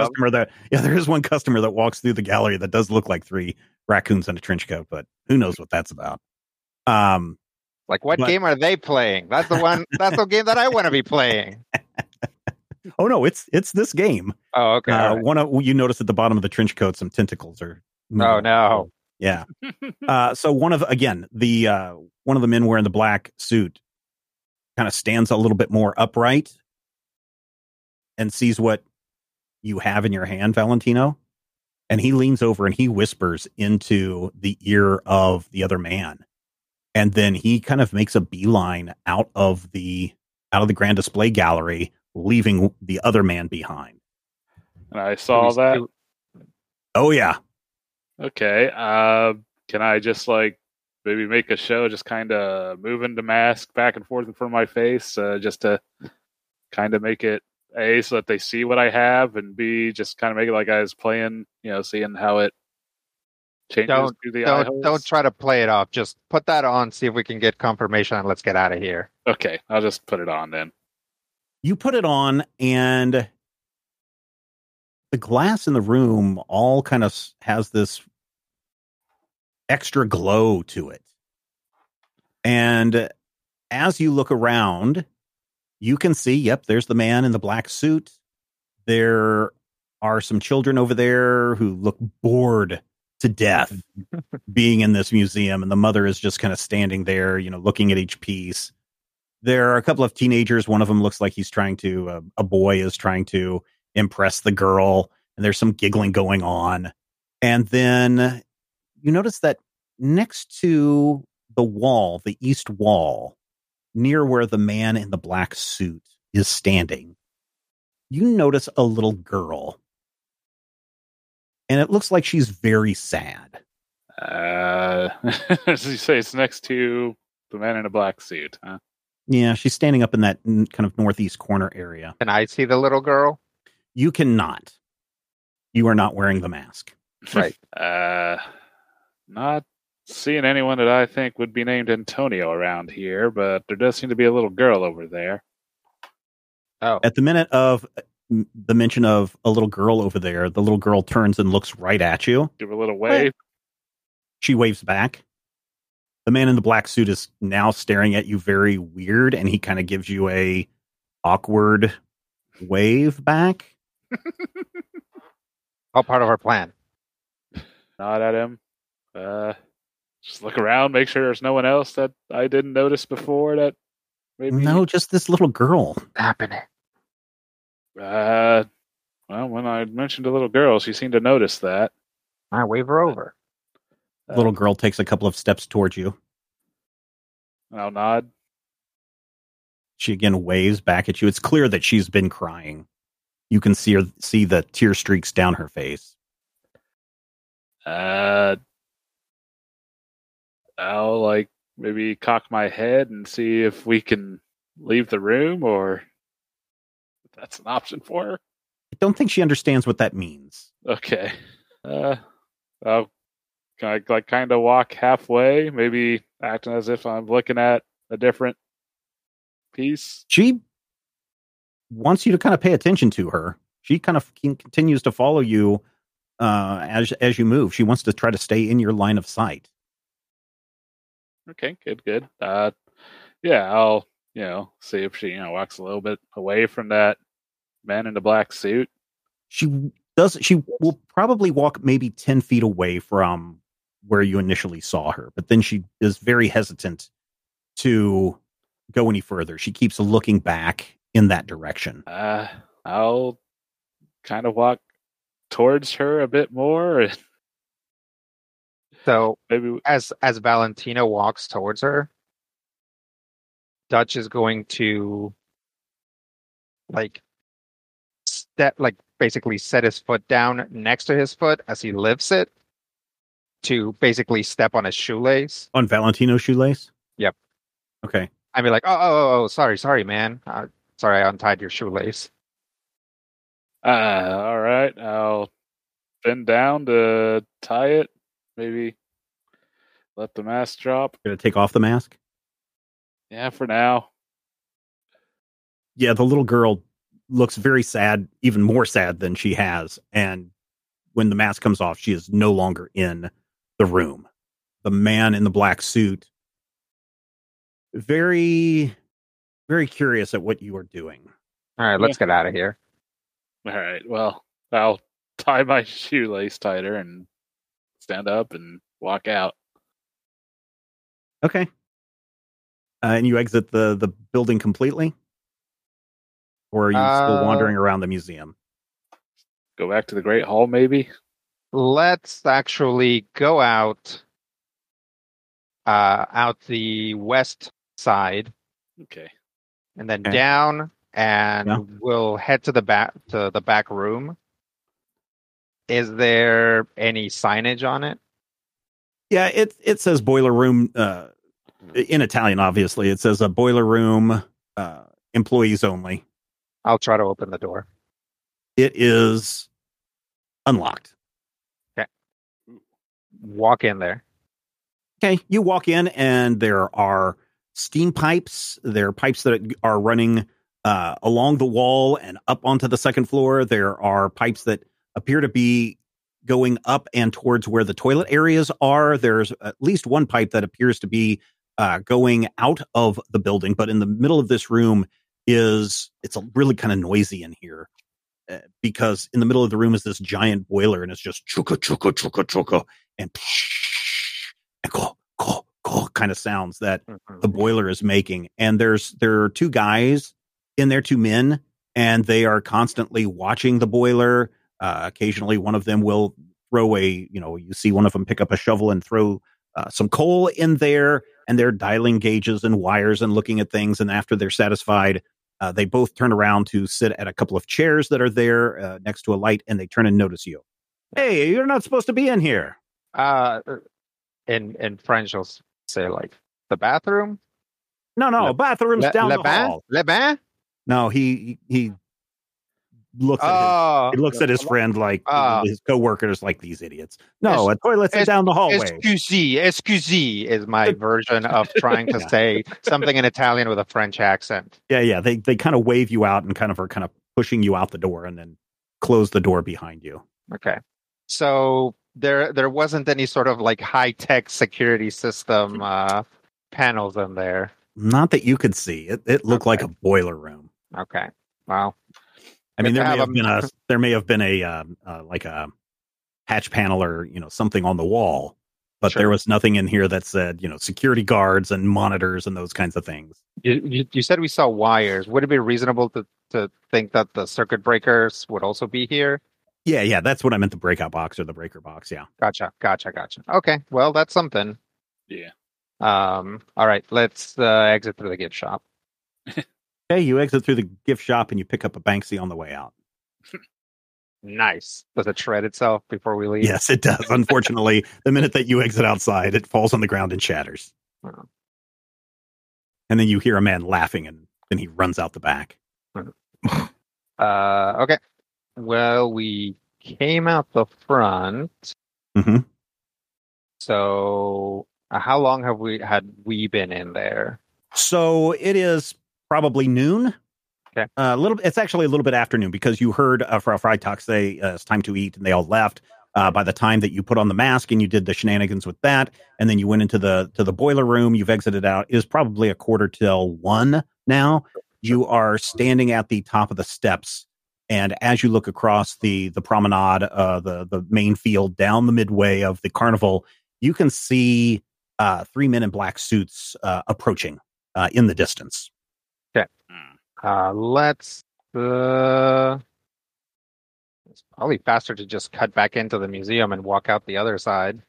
customer that walks through the gallery that does look like three raccoons in a trench coat, but who knows what that's about. What game are they playing? That's the one. That's the game that I want to be playing. Oh no, it's this game. Oh, okay. Right. You notice at the bottom of the trench coat some tentacles are. Oh no! Yeah. So one of the men wearing the black suit kind of stands a little bit more upright and sees what you have in your hand, Valentino, and he leans over and he whispers into the ear of the other man, and then he kind of makes a beeline out of the grand display gallery, leaving the other man behind. And I saw that. Oh yeah. Okay. Can I just maybe make a show, just kind of moving the mask back and forth in front of my face, just to kind of make it A, so that they see what I have, and B, just kind of make it like I was playing, seeing how it changes through the eye holes. Don't try to play it off. Just put that on. See if we can get confirmation, and let's get out of here. Okay, I'll just put it on then. You put it on, and the glass in the room all kind of has this extra glow to it. And as you look around, you can see, yep, there's the man in the black suit. There are some children over there who look bored to death being in this museum, and the mother is just kind of standing there, looking at each piece. There are a couple of teenagers. One of them looks like he's trying to, a boy is trying to impress the girl, and there's some giggling going on. And then you notice that next to the wall, the east wall, near where the man in the black suit is standing, you notice a little girl. And it looks like she's very sad. As you say, it's next to the man in a black suit, huh? Yeah, she's standing up in that kind of northeast corner area. Can I see the little girl? You cannot. You are not wearing the mask. Right. Not seeing anyone that I think would be named Antonio around here, but there does seem to be a little girl over there. Oh. At the minute of the mention of a little girl over there, the little girl turns and looks right at you. Give her a little wave. She waves back. The man in the black suit is now staring at you very weird, and he kind of gives you a awkward wave back. All part of our plan. Nod at him. Just look around, make sure there's no one else that I didn't notice before. That maybe no, just this little girl. Happening. Well, when I mentioned a little girl, she seemed to notice that. I wave her over. Little girl takes a couple of steps towards you. I'll nod. She again waves back at you. It's clear that she's been crying. You can see the tear streaks down her face. I'll maybe cock my head and see if we can leave the room, or if that's an option for her. I don't think she understands what that means. Okay. Can I kind of walk halfway, maybe acting as if I'm looking at a different piece? She wants you to kind of pay attention to her. She kind of continues to follow you as you move. She wants to try to stay in your line of sight. Okay, good. Yeah, I'll you know, see if she, you know, walks a little bit away from that man in the black suit. She will probably walk maybe 10 feet away from where you initially saw her, but then she is very hesitant to go any further. She keeps looking back in that direction. I'll kind of walk towards her a bit more. So maybe as Valentina walks towards her, Dutch is going to basically set his foot down next to his foot as he lifts it to basically step on his shoelace. On Valentino's shoelace? Yep. Okay. I'd be like, oh, sorry, man. Sorry, I untied your shoelace. All right. I'll bend down to tie it. Maybe let the mask drop. Gonna take off the mask? Yeah, for now. Yeah, the little girl looks very sad, even more sad than she has. And when the mask comes off, she is no longer in the room. The man in the black suit, very, very curious at what you are doing. All right, let's get out of here. All right, well, I'll tie my shoelace tighter and stand up and walk out. Okay. And you exit the building completely? Or are you still wandering around the museum? Go back to the Great Hall, maybe? Let's actually go out the west side. Okay. And then down, and we'll head to the back room. Is there any signage on it? Yeah, it says boiler room, in Italian, obviously. It says a boiler room, employees only. I'll try to open the door. It is unlocked. Okay. Walk in there. Okay, you walk in, and there are steam pipes. There are pipes that are running along the wall and up onto the second floor. There are pipes that appear to be going up and towards where the toilet areas are. There's at least one pipe that appears to be going out of the building, but in the middle of this room it's really kind of noisy in here because in the middle of the room is this giant boiler, and it's just chuka, chuka, chuka, chuka, and psh, and go, go, go kind of sounds that the boiler is making. And there are two guys in there, two men, and they are constantly watching the boiler. Occasionally, one of them will throw you see one of them pick up a shovel and throw some coal in there, and they're dialing gauges and wires and looking at things. And after they're satisfied, they both turn around to sit at a couple of chairs that are there next to a light, and they turn and notice you. Hey, you're not supposed to be in here. In French, I'll say, like, the bathroom? No, bathroom's down the hall. Le bain? No, he looks at his friend, like his co-workers, like these idiots. No, a toilet's down the hallway. Excusez is my version of trying to say something in Italian with a French accent. Yeah. They kind of wave you out and are pushing you out the door and then close the door behind you. Okay. So there wasn't any sort of like high-tech security system panels in there. Not that you could see. It looked like a boiler room. Okay. Wow. I mean, there may have been a like a hatch panel or something on the wall, but There was nothing in here that said security guards and monitors and those kinds of things. You said we saw wires. Would it be reasonable to think that the circuit breakers would also be here? Yeah, that's what I meant—the breakout box or the breaker box. Yeah, gotcha. Okay, well, that's something. Yeah. All right, let's exit through the gift shop. You exit through the gift shop and you pick up a Banksy on the way out. Nice. Does it shred itself before we leave? Yes, it does. Unfortunately, the minute that you exit outside, it falls on the ground and shatters. Oh. And then you hear a man laughing, and then he runs out the back. Okay. Well, we came out the front. Mm-hmm. So, how long had we been in there? So it is probably noon. Okay. It's actually a little bit after noon, because you heard Frau Freitag say it's time to eat, and they all left. By the time that you put on the mask and you did the shenanigans with that, and then you went into the boiler room, you've exited out. It was probably a quarter till 1 now, you are standing at the top of the steps. And as you look across the promenade, the main field down the midway of the carnival, you can see 3 men in black suits approaching in the distance. Okay. It's probably faster to just cut back into the museum and walk out the other side.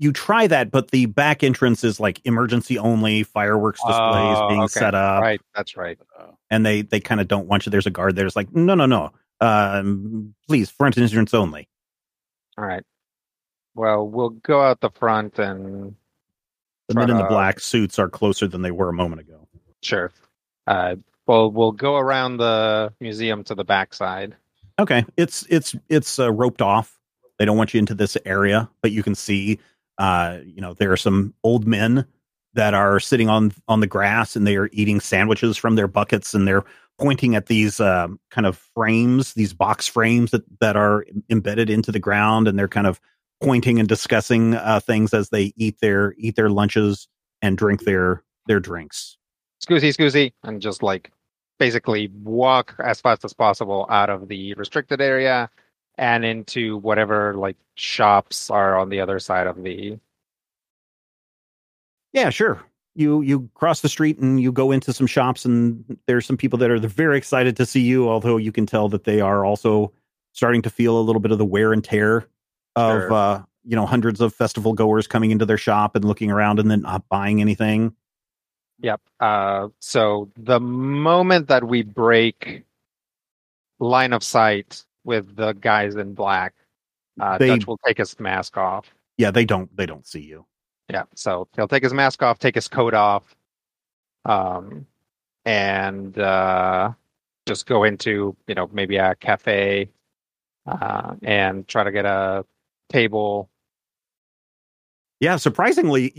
You try that, but the back entrance is like emergency only, fireworks displays set up. Right, that's right. And they kind of don't want you. There's a guard there. It's like, no. Please, front entrance only. All right. Well, we'll go out the front and... The men in the black suits are closer than they were a moment ago. Sure. Well, we'll go around the museum to the backside. Okay. It's roped off. They don't want you into this area, but you can see... there are some old men that are sitting on the grass, and they are eating sandwiches from their buckets, and they're pointing at these kind of frames, these box frames that are embedded into the ground, and they're kind of pointing and discussing things as they eat their lunches and drink their drinks. Scoozy, and just like basically walk as fast as possible out of the restricted area and into whatever like shops are on the other side of the... Yeah, sure. You cross the street and you go into some shops, and there's some people that are very excited to see you, although you can tell that they are also starting to feel a little bit of the wear and tear of sure. Hundreds of festival goers coming into their shop and looking around and then not buying anything. Yep. So the moment that we break line of sight with the guys in black, Dutch will take his mask off. Yeah, they don't see you. Yeah, so he'll take his mask off, take his coat off, and just go into, maybe a cafe and try to get a table. Yeah, surprisingly,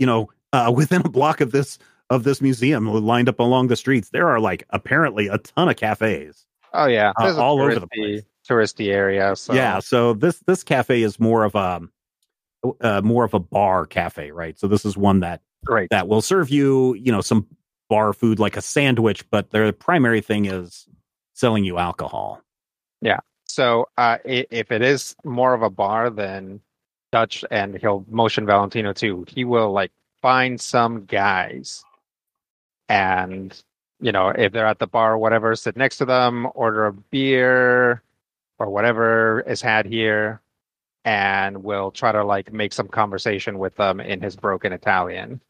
within a block of this museum, lined up along the streets, there are apparently a ton of cafes. Oh yeah, all over the place. Touristy area. So. Yeah, so this cafe is more of a bar cafe, right? So this is one that right. that will serve you, some bar food like a sandwich, but their primary thing is selling you alcohol. Yeah. So if it is more of a bar than Dutch, and he'll motion Valentino too, he will find some guys and if they're at the bar or whatever, sit next to them, order a beer or whatever is had here, and we'll try to make some conversation with them in his broken Italian.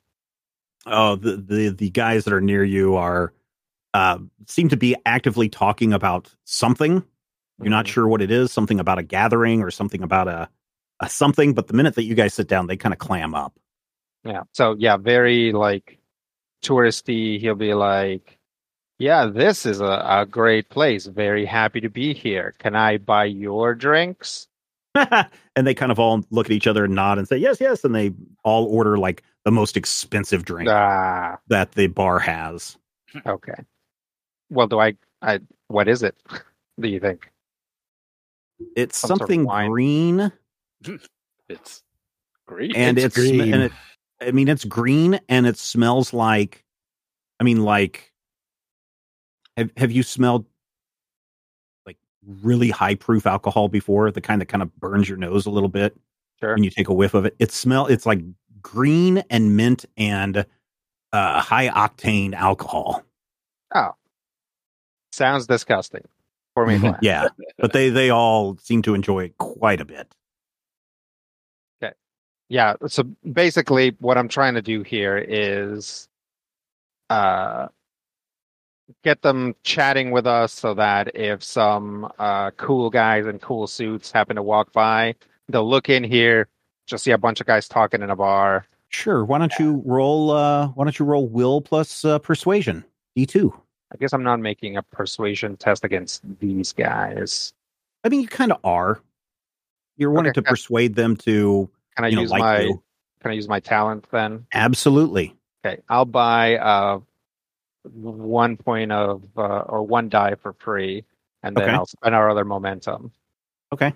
Oh, the guys that are near you are seem to be actively talking about something. You're not sure what it is, something about a gathering or something about a something, but the minute that you guys sit down, they kind of clam up. Yeah. So yeah, very touristy. He'll be like, yeah, this is a great place. Very happy to be here. Can I buy your drinks? And they kind of all look at each other and nod and say, yes, yes. And they all order the most expensive drink that the bar has. Okay. Well, what is it? Do you think? It's something sort of green. It's green. And it's green. And it's green, and it smells have you smelled really high proof alcohol before? The kind that kind of burns your nose a little bit when you take a whiff of it. It's like green and mint and high octane alcohol. Oh, sounds disgusting for me. Yeah, but they all seem to enjoy it quite a bit. Okay, yeah. So basically, what I'm trying to do here is, get them chatting with us so that if some cool guys in cool suits happen to walk by, they'll look in here, just see a bunch of guys talking in a bar. Sure. Why don't you roll will plus persuasion D2? I guess I'm not making a persuasion test against these guys. I mean, you kind of are. You're wanting to persuade them to. Can I use my talent then? Absolutely. Okay, I'll buy 1 point of or one die for free, and then I'll spend our other momentum. Okay.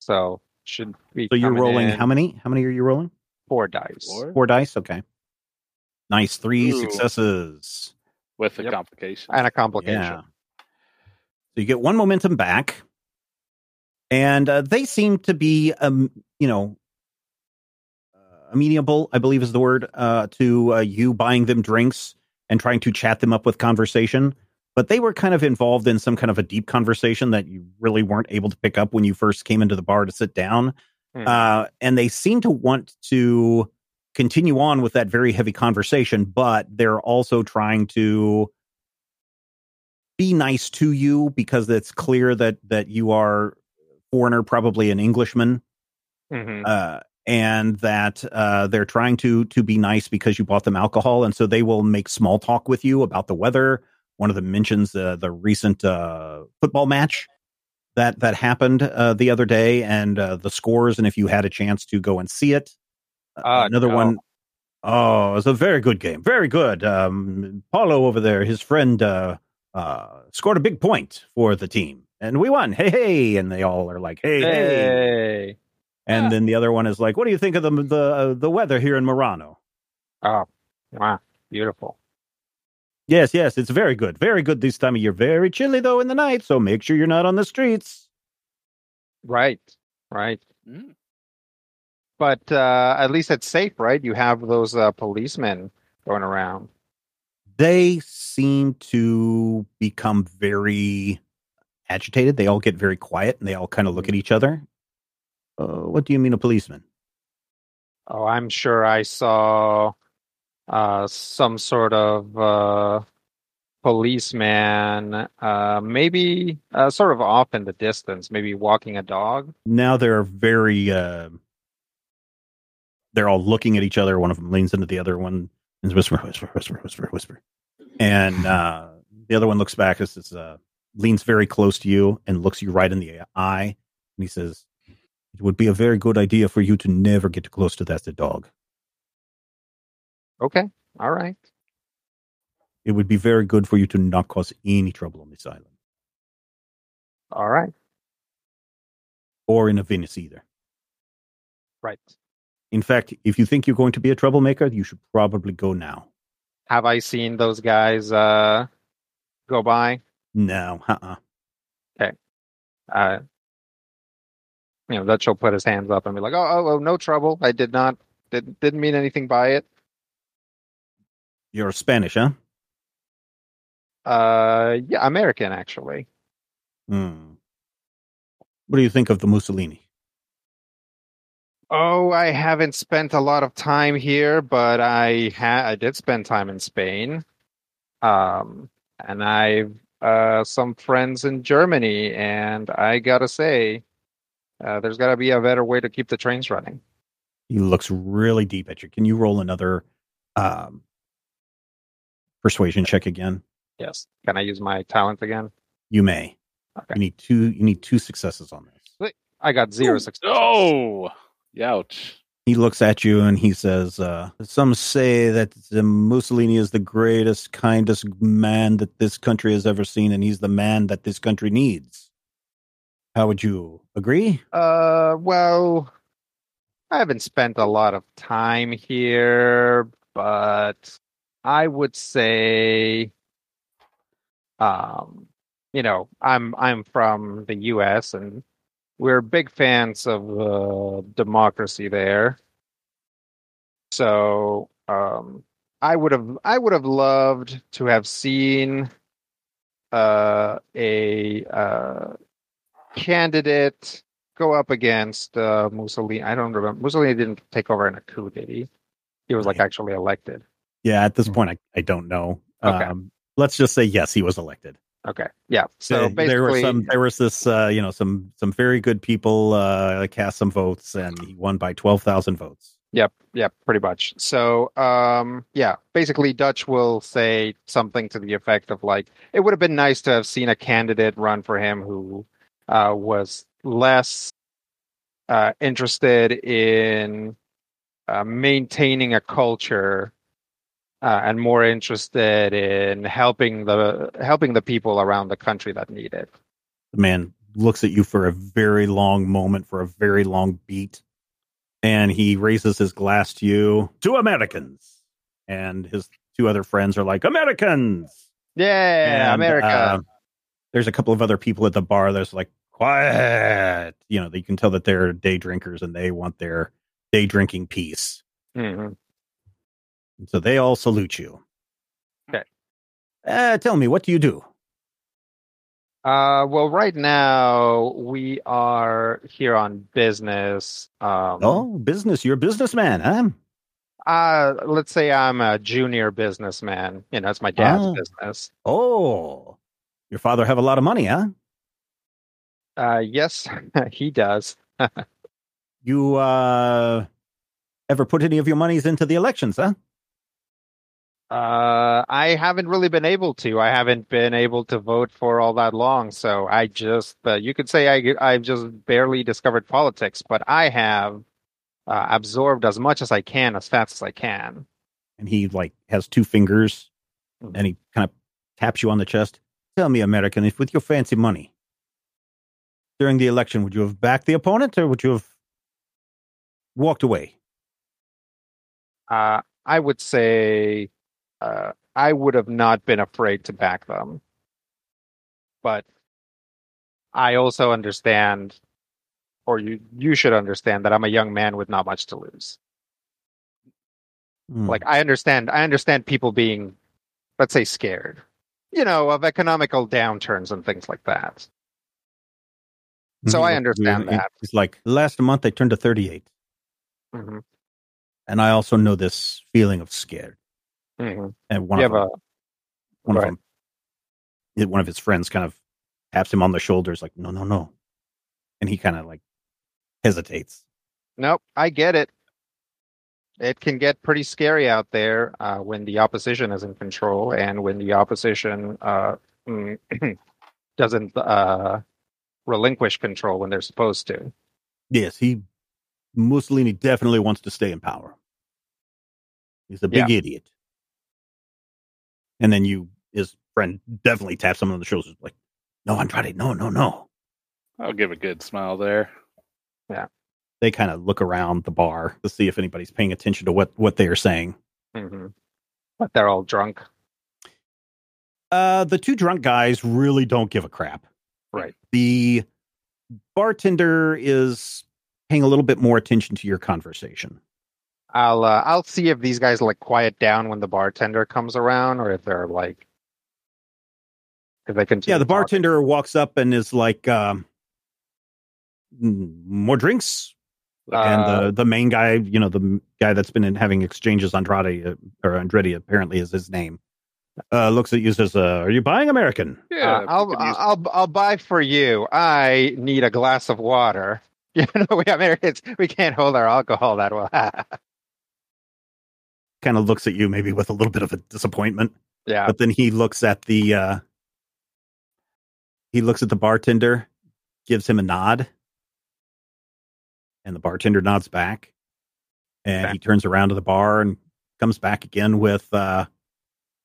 So should be. So you're rolling in. How many? How many are you rolling? 4 dice. Four dice. Okay. Nice. 3 successes. With a complication. And a complication. Yeah. So you get 1 momentum back. And they seem to be, amenable, I believe is the word, to you buying them drinks and trying to chat them up with conversation. But they were kind of involved in some kind of a deep conversation that you really weren't able to pick up when you first came into the bar to sit down. And they seem to want to continue on with that very heavy conversation, but they're also trying to be nice to you because it's clear that you are foreigner, probably an Englishman, and that they're trying to be nice because you bought them alcohol, and so they will make small talk with you about the weather. One of them mentions the recent football match that happened the other day, and the scores, and if you had a chance to go and see it. Another one. Oh, it was a very good game. Very good. Paulo over there, his friend, scored a big point for the team. And we won. Hey, hey. And they all are like, hey, hey. And then the other one is like, what do you think of the weather here in Murano? Oh, wow. Beautiful. Yes, yes. It's very good. Very good this time of year. Very chilly, though, in the night. So make sure you're not on the streets. Right. Right. Mm. But at least it's safe, right? You have those policemen going around. They seem to become very agitated. They all get very quiet, and they all kind of look at each other. What do you mean, a policeman? Oh, I'm sure I saw some sort of policeman, maybe sort of off in the distance, maybe walking a dog. Now they're very... they're all looking at each other. One of them leans into the other one and whisper, whisper, whisper, whisper, whisper. And the other one looks back, leans very close to you and looks you right in the eye. And he says, it would be a very good idea for you to never get close to that dog. Okay. All right. It would be very good for you to not cause any trouble on this island. All right. Or in Venice either. Right. In fact, if you think you're going to be a troublemaker, you should probably go now. Have I seen those guys go by? No. Okay. That she'll put his hands up and be like, "Oh, no trouble. I didn't mean anything by it." You're Spanish, huh? Yeah, American actually. Hmm. What do you think of the Mussolini? Oh, I haven't spent a lot of time here, but I did spend time in Spain. And I've some friends in Germany, and I gotta say, there's gotta be a better way to keep the trains running. He looks really deep at you. Can you roll another persuasion check again? Yes. Can I use my talent again? You may. Okay. You need two successes on this. I got 0 successes. Oh! Ouch. He looks at you and he says, some say that Mussolini is the greatest, kindest man that this country has ever seen, and he's the man that this country needs. How would you agree? Well, I haven't spent a lot of time here, but I would say, I'm from the U.S., and we're big fans of democracy there, so I would have loved to have seen a candidate go up against Mussolini. I don't remember. Mussolini didn't take over in a coup, did he? He was actually elected. Yeah, at this point, I don't know. Okay. Let's just say yes, he was elected. Okay. Yeah. So basically, there was some very good people cast some votes, and he won by 12,000 votes. Yep. Yep. Pretty much. So, basically, Dutch will say something to the effect of it would have been nice to have seen a candidate run for him who was less interested in maintaining a culture. And more interested in helping the people around the country that need it. The man looks at you for a very long moment, for a very long beat, and he raises his glass to you. Two Americans. and his two other friends are like, Americans! Yeah, and, America! There's a couple of other people at the bar that's like, quiet! You know, you can tell that they're day drinkers and they want their day drinking peace. Mm-hmm. And so they all salute you. Okay. Tell me, what do you do? Well, right now we are here on business. Business. You're a businessman, huh? Let's say I'm a junior businessman. You know, it's my dad's business. Oh, your father have a lot of money, huh? Yes, he does. You, ever put any of your monies into the elections, huh? I haven't really been able to. I haven't been able to vote for all that long, so I just, you could say I've just barely discovered politics, but I have absorbed as much as I can, as fast as I can. And he, has two fingers, and he kind of taps you on the chest. Tell me, American, if with your fancy money, during the election, would you have backed the opponent, or would you have walked away? I would say... I would have not been afraid to back them. But I also understand, or you should understand, that I'm a young man with not much to lose. Mm. I understand people being, let's say, scared, of economical downturns and things like that. So I understand that. It's like, last month I turned to 38. Mm-hmm. And I also know this feeling of scared. Mm-hmm. And one of his friends kind of taps him on the shoulders, like, no. And he kind of hesitates. Nope, I get it. It can get pretty scary out there when the opposition is in control and when the opposition doesn't relinquish control when they're supposed to. Yes, Mussolini definitely wants to stay in power. He's a big idiot. And then his friend definitely taps someone on the shoulders like, no, Andrade, no. I'll give a good smile there. Yeah. They kind of look around the bar to see if anybody's paying attention to what they are saying. Mm-hmm. But they're all drunk. The two drunk guys really don't give a crap. Right. The bartender is paying a little bit more attention to your conversation. I'll see if these guys quiet down when the bartender comes around, or if they're if they continue. Yeah, the bartender walks up and is like, more drinks. And the main guy, the guy that's been having exchanges, Andrade apparently is his name. Looks at you and says, "Are you buying, American?" Yeah, I'll buy for you. I need a glass of water. We Americans, we can't hold our alcohol that well. Kind of looks at you maybe with a little bit of a disappointment. Yeah. But then he looks at the bartender, gives him a nod, and the bartender nods back. And he turns around to the bar and comes back again with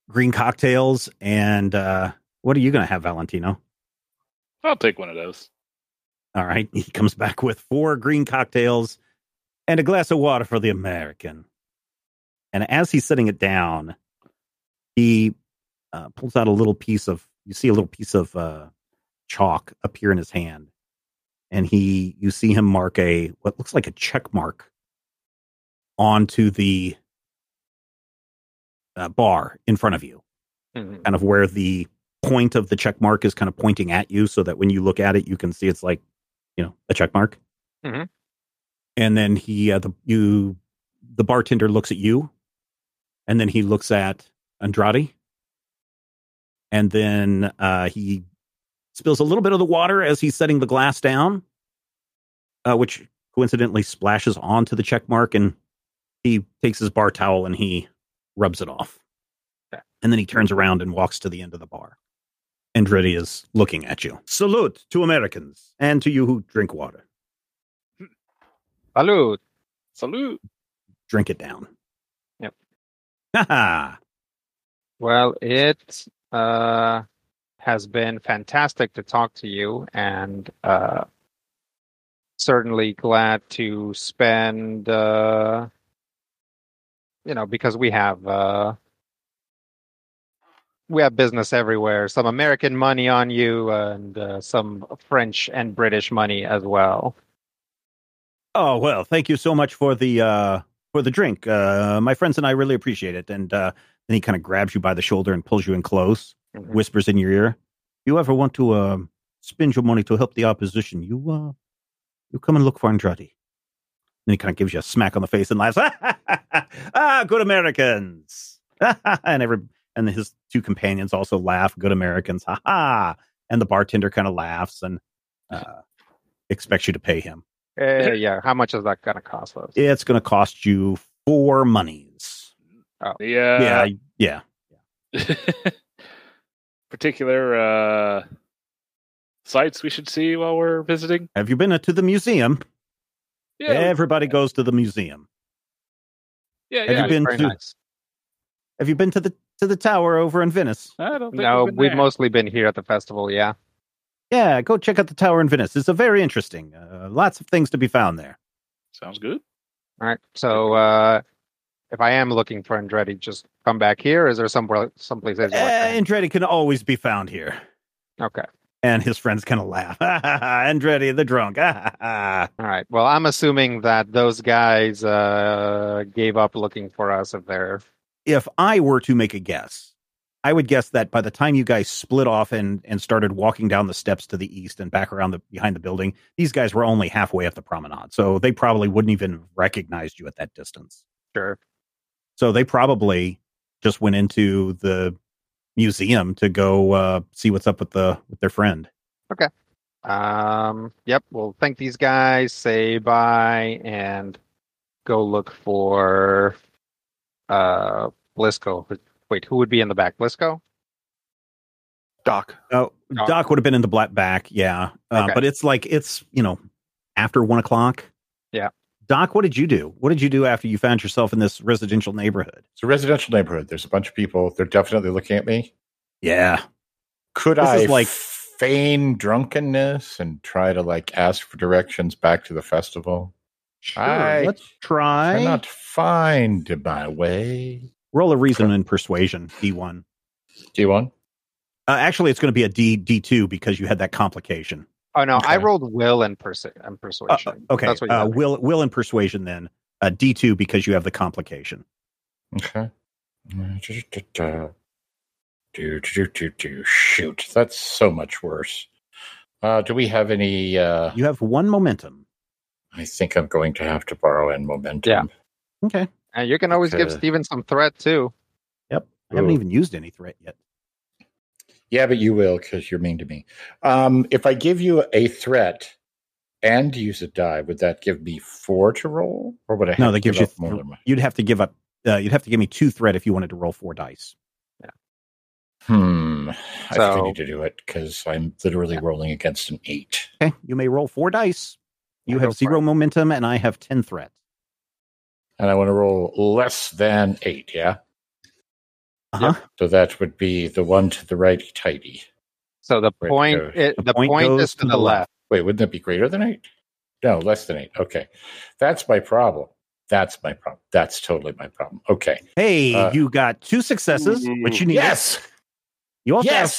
green cocktails. And what are you going to have, Valentino? I'll take one of those. All right. He comes back with 4 green cocktails and a glass of water for the American. And as he's setting it down, he pulls out a little piece of chalk appear in his hand. And you see him mark what looks like a check mark onto the bar in front of you. Mm-hmm. Kind of where the point of the check mark is kind of pointing at you so that when you look at it, you can see it's a check mark. Mm-hmm. And then the bartender looks at you, and then he looks at Andrade, and then he spills a little bit of the water as he's setting the glass down, which coincidentally splashes onto the check mark, and he takes his bar towel and he rubs it off. Okay. And then he turns around and walks to the end of the bar. Andretti is looking at you. Salute to Americans and to you who drink water. Salute. Salute. Drink it down. Yep. Ha. Well, it has been fantastic to talk to you, and certainly glad to spend you know, because we have business everywhere. Some American money on you, and some French and British money as well. Oh, well, thank you so much for the drink. My friends and I really appreciate it. And then he kind of grabs you by the shoulder and pulls you in close, whispers in your ear, if you ever want to spend your money to help the opposition, you come and look for Andrade. And he kind of gives you a smack on the face and laughs. Ah, good Americans. And his two companions also laugh. Good Americans. Ha ha. And the bartender kind of laughs and expects you to pay him. Yeah. How much is that going to cost us? It's going to cost you 4 monies. Oh. Yeah. Particular sites we should see while we're visiting. Have you been to the museum? Yeah. Everybody goes to the museum. Yeah. Have you been to the tower over in Venice? I don't think we've mostly been here at the festival. Yeah. Yeah, go check out the tower in Venice. It's a very interesting. Lots of things to be found there. Sounds good. All right. So if I am looking for Andrade, just come back here. Is there someplace? Andrade can always be found here. Okay. And his friends kind of laugh. Andrade the drunk. All right. Well, I'm assuming that those guys gave up looking for us. If I were to make a guess, I would guess that by the time you guys split off and started walking down the steps to the east and back around behind the building, these guys were only halfway up the promenade. So they probably wouldn't even recognize you at that distance. Sure. So they probably just went into the museum to go see what's up with their friend. Okay. Yep. We'll thank these guys, say bye, and go look for Blisco. Wait, who would be in the back? Blisco? Doc. Oh, Doc would have been in the back, yeah. Okay. But it's after 1 o'clock. Yeah. Doc, what did you do? What did you do after you found yourself in this residential neighborhood? It's a residential neighborhood. There's a bunch of people. They're definitely looking at me. Yeah. Could I feign drunkenness and try to ask for directions back to the festival? Sure, let's try. I cannot find my way. Roll a reason and persuasion, D1. D1? Actually, it's going to be a D2 because you had that complication. Oh, no, okay. I rolled will and persuasion. Okay, that's what you will and persuasion then. D2 because you have the complication. Okay. Shoot, that's so much worse. Do we have any... You have 1 momentum. I think I'm going to have to borrow in momentum. Yeah. Okay. And you can always give Steven some threat, too. Yep. I haven't even used any threat yet. Yeah, but you will, because you're mean to me. If I give you a threat and use a die, would that give me 4 to roll? Or would I have to give up more than you'd have to give up. You'd have to give me 2 threat if you wanted to roll 4 dice. Yeah. I think I need to do it, because I'm literally rolling against an 8. Okay. You may roll 4 dice. You have 0 momentum, and I have 10 threat. And I want to roll less than 8, yeah? Uh-huh. Yep. So that would be the one to the righty tighty. So the point is to the left. Wait, wouldn't that be greater than 8? No, less than 8. Okay. That's my problem. That's totally my problem. Okay. Hey, you got 2 successes, which you need. Yes! You also have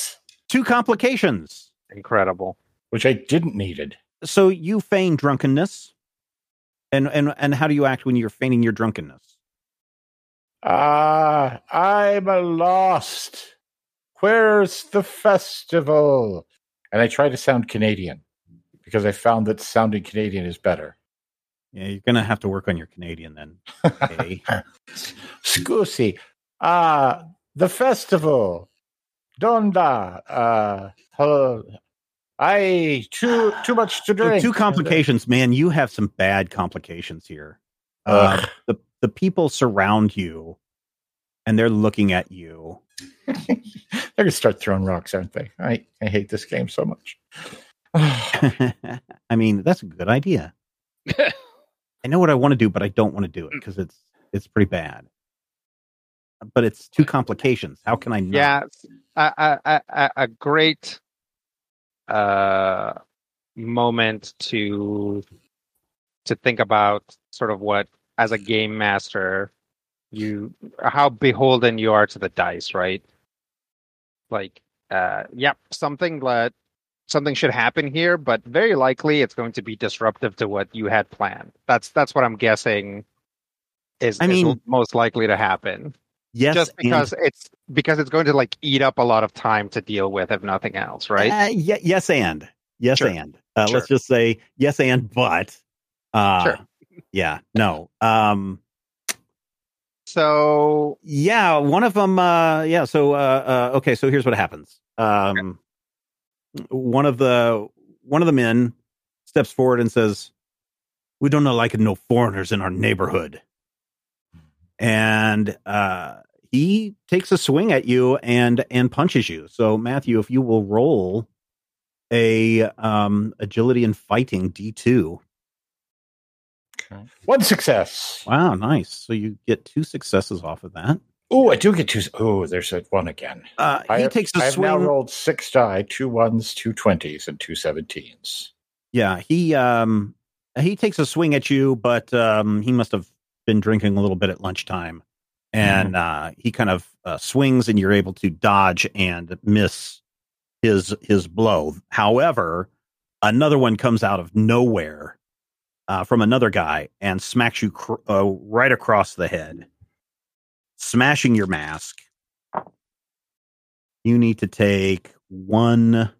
2 complications. Incredible. Which I didn't needed. So you feign drunkenness. And how do you act when you're feigning your drunkenness? I'm lost. Where's the festival? And I try to sound Canadian because I found that sounding Canadian is better. Yeah, you're going to have to work on your Canadian then. Okay. Scusi. The festival. Donda. Hello. I too much to drink. 2 complications, man. You have some bad complications here. The people surround you, and they're looking at you. They're gonna start throwing rocks, aren't they? I hate this game so much. I mean, that's a good idea. I know what I want to do, but I don't want to do it because it's pretty bad. But it's 2 complications. How can I not? Yeah, a great moment to think about sort of what, as a game master, how beholden you are to the dice, right? Like, something should happen here, but very likely it's going to be disruptive to what you had planned. That's what I'm guessing is most likely to happen. Yes, just because it's going to eat up a lot of time to deal with, if nothing else, right? Yes, sure. Let's just say yes, and but sure. Yeah, no. So yeah, one of them. Okay, so here's what happens. One of the men steps forward and says, "We don't know no foreigners in our neighborhood." And he takes a swing at you and punches you. So Matthew, if you will roll a agility and fighting D2. Okay. One success. Wow, nice. So you get two successes off of that. Oh, I do get two. Oh, there's one again. He takes a swing. I've now rolled 6 die, 2 1s, 2 20s, and 2 17s. Yeah, he takes a swing at you, but he must have been drinking a little bit at lunchtime, and he kind of swings, and you're able to dodge and miss his blow. However, another one comes out of nowhere from another guy and smacks you right across the head, smashing your mask. You need to take 1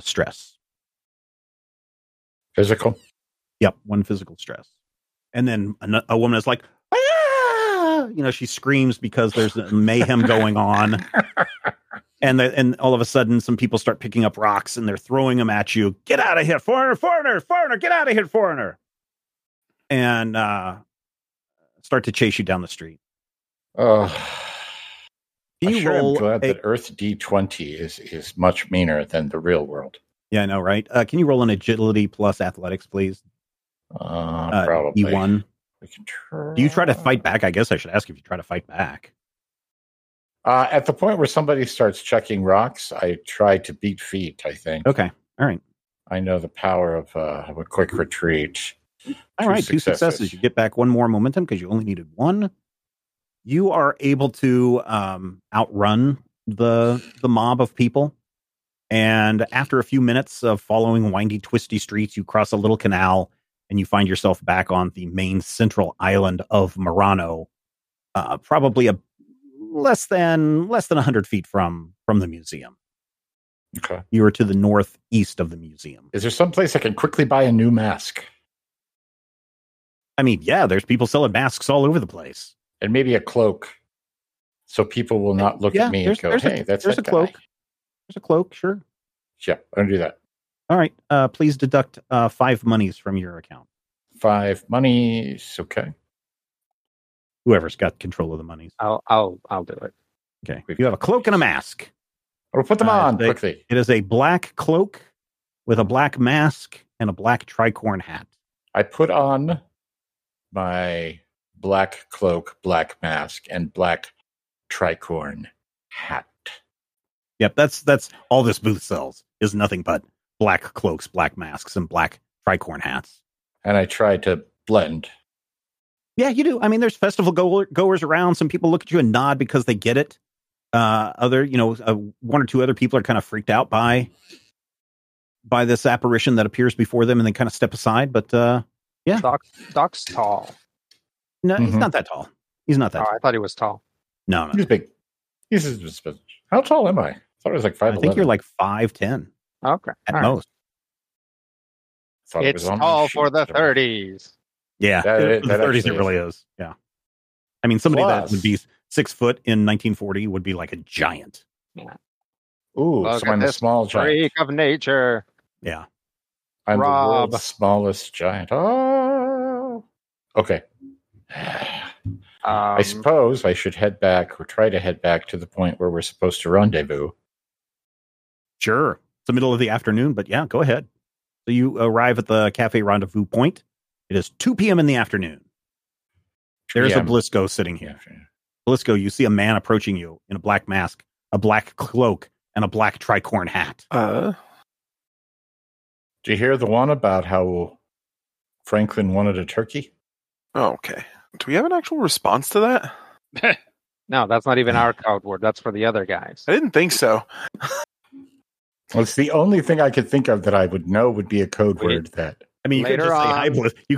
stress. Physical? Yep, 1 physical stress. And then a woman is like, "Ah!" She screams because there's mayhem going on. And all of a sudden, some people start picking up rocks and they're throwing them at you. "Get out of here, foreigner, foreigner, foreigner, get out of here, foreigner." And start to chase you down the street. I'm glad that Earth D20 is much meaner than the real world. Yeah, I know, right? Can you roll an agility plus athletics, please? Probably. D1. We can try. Do you try to fight back? I guess I should ask if you try to fight back. At the point where somebody starts chucking rocks, I try to beat feet, I think. Okay. All right. I know the power of a quick retreat. All right. 2 successes. You get back 1 more momentum because you only needed 1. You are able to outrun the mob of people. And after a few minutes of following windy, twisty streets, you cross a little canal and you find yourself back on the main central island of Murano, probably less than 100 feet from the museum. Okay. You are to the northeast of the museum. Is there some place I can quickly buy a new mask? I mean, yeah, there's people selling masks all over the place. And maybe a cloak, so people will not look at me and go, "Hey, that's that guy." Cloak. There's a cloak, sure. Yeah, I'm going to do that. All right, please deduct 5 monies from your account. 5 monies, okay. Whoever's got control of the monies. I'll do it. Okay, you have a cloak and a mask. We'll put them on quickly. It is a black cloak with a black mask and a black tricorn hat. I put on my black cloak, black mask, and black tricorn hat. Yep, that's all this booth sells is nothing but black cloaks, black masks, and black tricorn hats. And I try to blend. Yeah, you do. I mean, there's festival goers around. Some people look at you and nod because they get it. One or two other people are kind of freaked out by this apparition that appears before them, and they kind of step aside. But yeah, Doc's tall. No, he's not that tall. He's not that tall. I thought he was tall. No. He's big. He's big. How tall am I? I thought it was 5'11. I think you're 5'10. Okay. At most. It's tall for the 30s. Yeah. The 30s it really is. Yeah. I mean, somebody that would be 6 foot in 1940 would be like a giant. Yeah. Ooh, someone the small giant. Freak of nature. Yeah. I'm the world's smallest giant. Oh. Okay. I suppose I should head back or try to head back to the point where we're supposed to rendezvous. Sure. It's the middle of the afternoon, but yeah, go ahead. So you arrive at the cafe rendezvous point. It is 2 p.m. in the afternoon. There's a Blisco sitting here. Blisco, you see a man approaching you in a black mask, a black cloak, and a black tricorn hat. Do you hear the one about how Franklin wanted a turkey? Oh, okay. Do we have an actual response to that? No, that's not even our code word. That's for the other guys. I didn't think so. Well, it's the only thing I could think of that I would know would be a code word. That I mean, you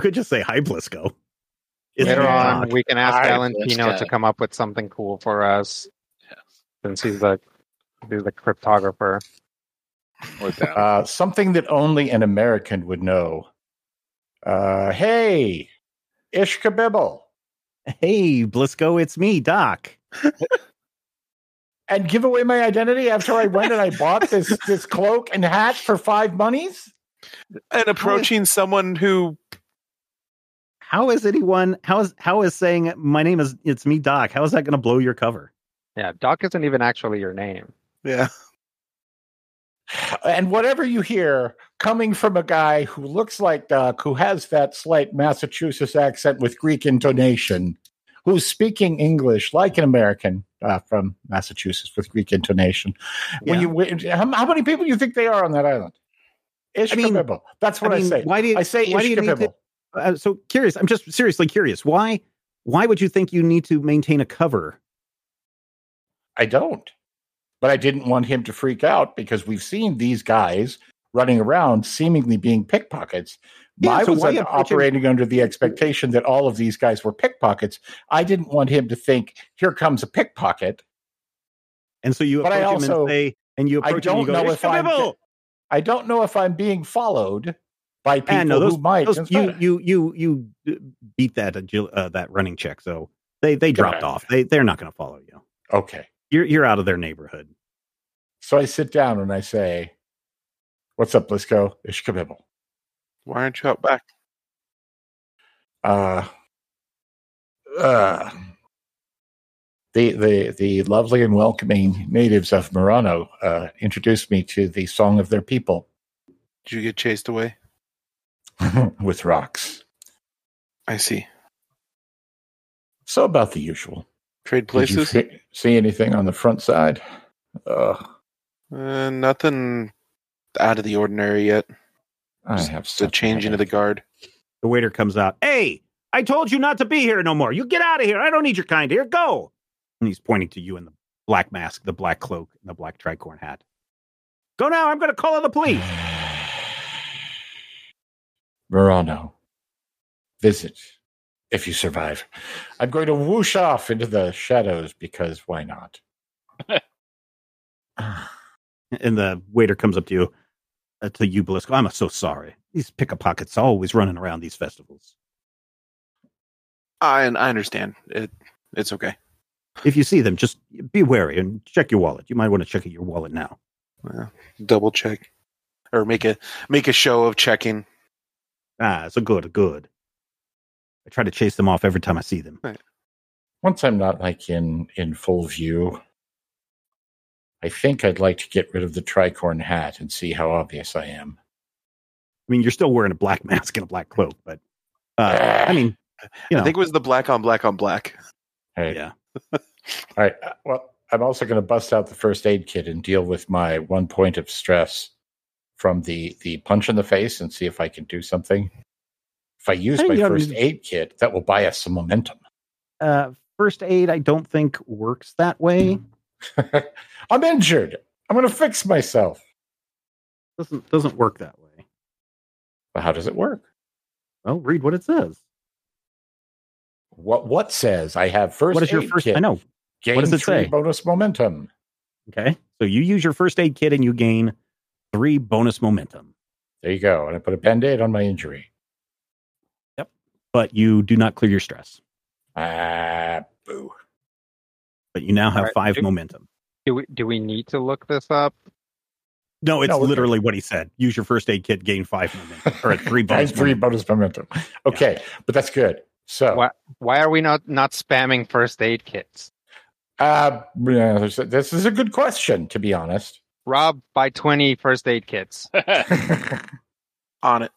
could just say "Hi, Blisco." Later on, we can ask Valentino to come up with something cool for us, since he's the cryptographer. Something that only an American would know. Hey, Ishkabibble. Hey, Blisco, it's me, Doc. And give away my identity after I went and I bought this cloak and hat for 5 monies? And approaching someone who... How is saying, my name is, it's me, Doc, how is that going to blow your cover? Yeah, Doc isn't even actually your name. Yeah. And whatever you hear coming from a guy who looks like Doc, who has that slight Massachusetts accent with Greek intonation, who's speaking English like an American from Massachusetts with Greek intonation. Yeah. How many people do you think they are on that island? Ishkabibble. That's what I say. I say Ishkabibble. So curious. I'm just seriously curious. Why would you think you need to maintain a cover? I don't. But I didn't want him to freak out because we've seen these guys running around seemingly being pickpockets. Yeah, I was operating under the expectation that all of these guys were pickpockets. I didn't want him to think, here comes a pickpocket. And so you approach him and say, and you approach him and you go, I don't know if I'm being followed by people who might. You beat that running check, so they dropped off. They're not going to follow you. Okay. You're out of their neighborhood. So I sit down and I say, what's up, Blisco? Ishkabibble. Why aren't you out back? The lovely and welcoming natives of Murano introduced me to the song of their people. Did you get chased away? With rocks. I see. So about the usual. Trade places? Did you see anything on the front side? Nothing out of the ordinary yet. I have the changing of the guard. The waiter comes out. Hey, I told you not to be here no more. You get out of here. I don't need your kind here. Go. And he's pointing to you in the black mask, the black cloak, and the black tricorn hat. Go now. I'm going to call the police. Murano. Visit. If you survive, I'm going to whoosh off into the shadows because why not? And the waiter comes up to you, Blisco. I'm so sorry. These pickpockets are always running around these festivals. I understand. It's okay. If you see them, just be wary and check your wallet. You might want to check your wallet now. Well, double check or make a show of checking. So good. I try to chase them off every time I see them. Right. Once I'm not in full view, I think I'd like to get rid of the tricorn hat and see how obvious I am. I mean, you're still wearing a black mask and a black cloak, but I mean, I think it was the black on black on black. Hey. Yeah. All right. Well, I'm also going to bust out the first aid kit and deal with my 1 point of stress from the punch in the face and see if I can do something. If I use my first aid kit, that will buy us some momentum. First aid, I don't think works that way. I'm injured. I'm going to fix myself. Doesn't work that way. But how does it work? Well, read what it says. What says? I have first aid kit. What is your first? Kit. I know. Gain what does it say? 3 bonus momentum. Okay. So you use your first aid kit and you gain 3 bonus momentum. There you go. And I put a Band-Aid on my injury. But you do not clear your stress. Boo. But you now have 5 momentum. Do we need to look this up? No, it's literally what he said. Use your first aid kit, gain 5 momentum. Or 3 bonus. 3 bonus momentum. Okay, yeah. But that's good. So why are we not spamming first aid kits? This is a good question, to be honest. Rob, buy 20 first aid kits. On it.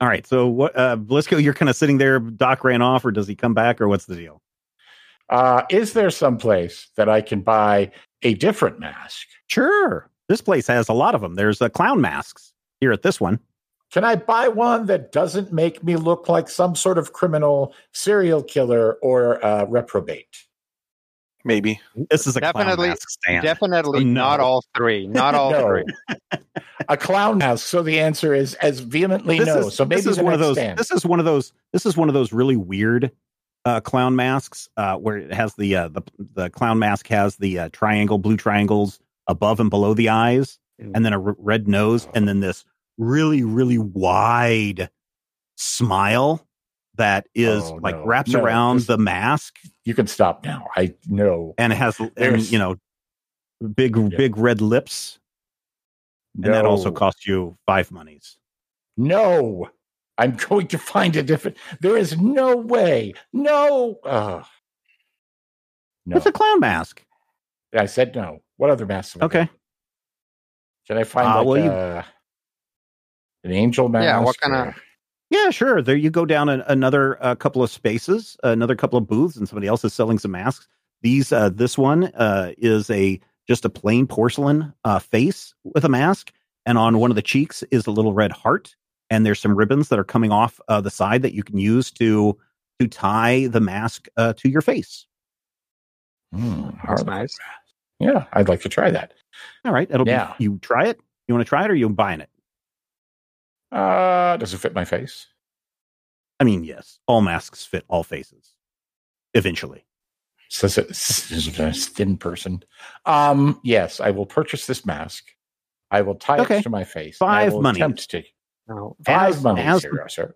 All right, so what, Blisco, you're kind of sitting there. Doc ran off, or does he come back, or what's the deal? Is there some place that I can buy a different mask? Sure. This place has a lot of them. There's clown masks here at this one. Can I buy one that doesn't make me look like some sort of criminal, serial killer, or reprobate? Maybe. This is a clown mask stand. Definitely so not all three. Not all three. A clown mask. So the answer is as vehemently no. So maybe this is one of those. This is one of those really weird clown masks where it has the clown mask has the blue triangles above and below the eyes, and then a red nose, and then this really, really wide smile that is wraps around the mask. You can stop now. I know. And it has, big red lips. No. And that also costs you 5 monies. No, I'm going to find a different. There is no way. No. No. It's a clown mask. I said no. What other masks? Okay. Should I find an angel mask? Yeah, what kind of? Yeah, sure. There you go down another couple of spaces, another couple of booths, and somebody else is selling some masks. This one is just a plain porcelain face with a mask, and on one of the cheeks is a little red heart, and there's some ribbons that are coming off the side that you can use to tie the mask to your face. That's nice. Yeah, I'd like to try that. All right, be you try it. You want to try it, or you buying it? Does it fit my face? I mean, yes. All masks fit all faces. Eventually. So it's a thin person. Yes, I will purchase this mask. I will tie it to my face. 5 money. No, 5 money.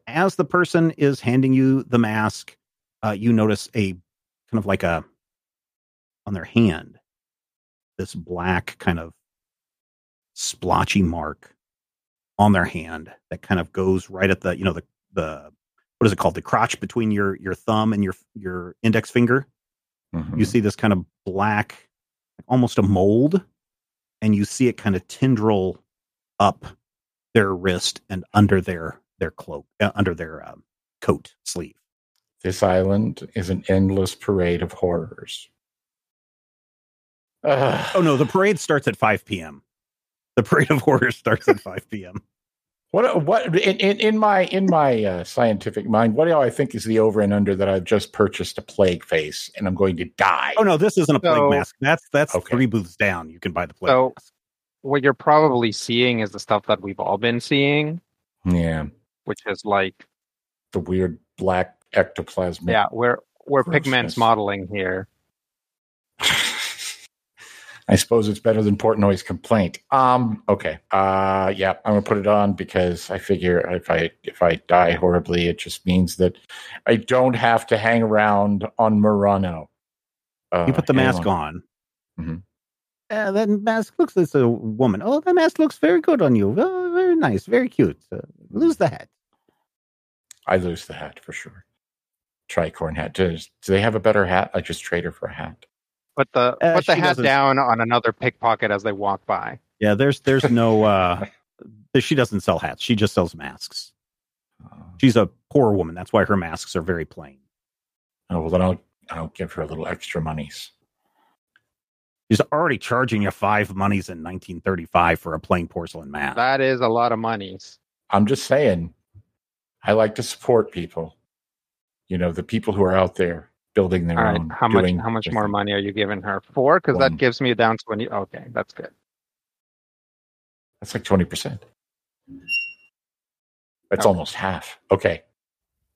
As the person is handing you the mask, you notice a kind of like a, on their hand, this black kind of splotchy mark on their hand that kind of goes right at the, what is it called? The crotch between your thumb and your index finger. Mm-hmm. You see this kind of black, almost a mold, and you see it kind of tendril up their wrist and under their cloak, under their coat sleeve. This island is an endless parade of horrors. Oh no, the parade starts at 5 p.m. The parade of horrors starts at 5 p.m. What? In my scientific mind, what do I think is the over and under that I've just purchased a plague face and I'm going to die? Oh no, this isn't a plague mask. That's okay. 3 booths down. You can buy the plague mask. What you're probably seeing is the stuff that we've all been seeing. Yeah, which is like the weird black ectoplasm. Yeah, we're pigments modeling here. I suppose it's better than Portnoy's complaint. Okay. Yeah, I'm going to put it on because I figure if I die horribly, it just means that I don't have to hang around on Murano. You put the mask on. Mm-hmm. That mask looks like a woman. Oh, that mask looks very good on you. Oh, very nice. Very cute. Lose the hat. I lose the hat for sure. Tricorn hat. Do they have a better hat? I just trade her for a hat. Put the hat down on another pickpocket as they walk by. Yeah, there's no... she doesn't sell hats. She just sells masks. She's a poor woman. That's why her masks are very plain. Oh, well, then I'll give her a little extra monies. She's already charging you 5 monies in 1935 for a plain porcelain mask. That is a lot of monies. I'm just saying, I like to support people. The people who are out there. Building their own. How much more money are you giving her? 4? Because that gives me down 20. Okay, that's good. That's like 20%. That's almost half. Okay.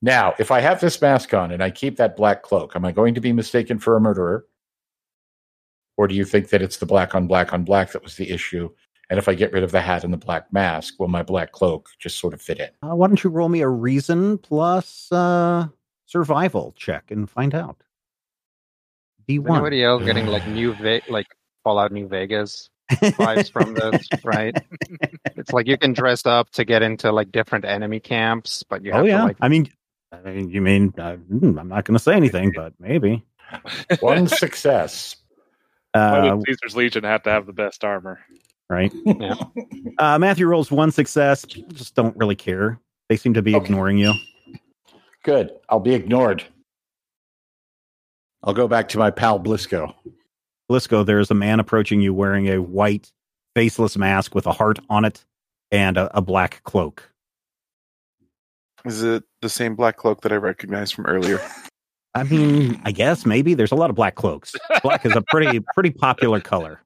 Now, if I have this mask on and I keep that black cloak, am I going to be mistaken for a murderer? Or do you think that it's the black on black on black that was the issue? And if I get rid of the hat and the black mask, will my black cloak just sort of fit in? Why don't you roll me a reason plus... survival check and find out. D1. Anybody else getting like Fallout New Vegas vibes from this, right? It's like you can dress up to get into like different enemy camps, but you have to like... I mean, you mean I'm not going to say anything, but maybe. 1 success. Why would Caesar's Legion have to have the best armor? Right. Yeah. Matthew rolls 1 success. People just don't really care. They seem to be ignoring you. Good. I'll be ignored. I'll go back to my pal Blisco. Blisco, there's a man approaching you wearing a white faceless mask with a heart on it and a black cloak. Is it the same black cloak that I recognized from earlier? I mean, I guess maybe there's a lot of black cloaks. Black is a pretty popular color.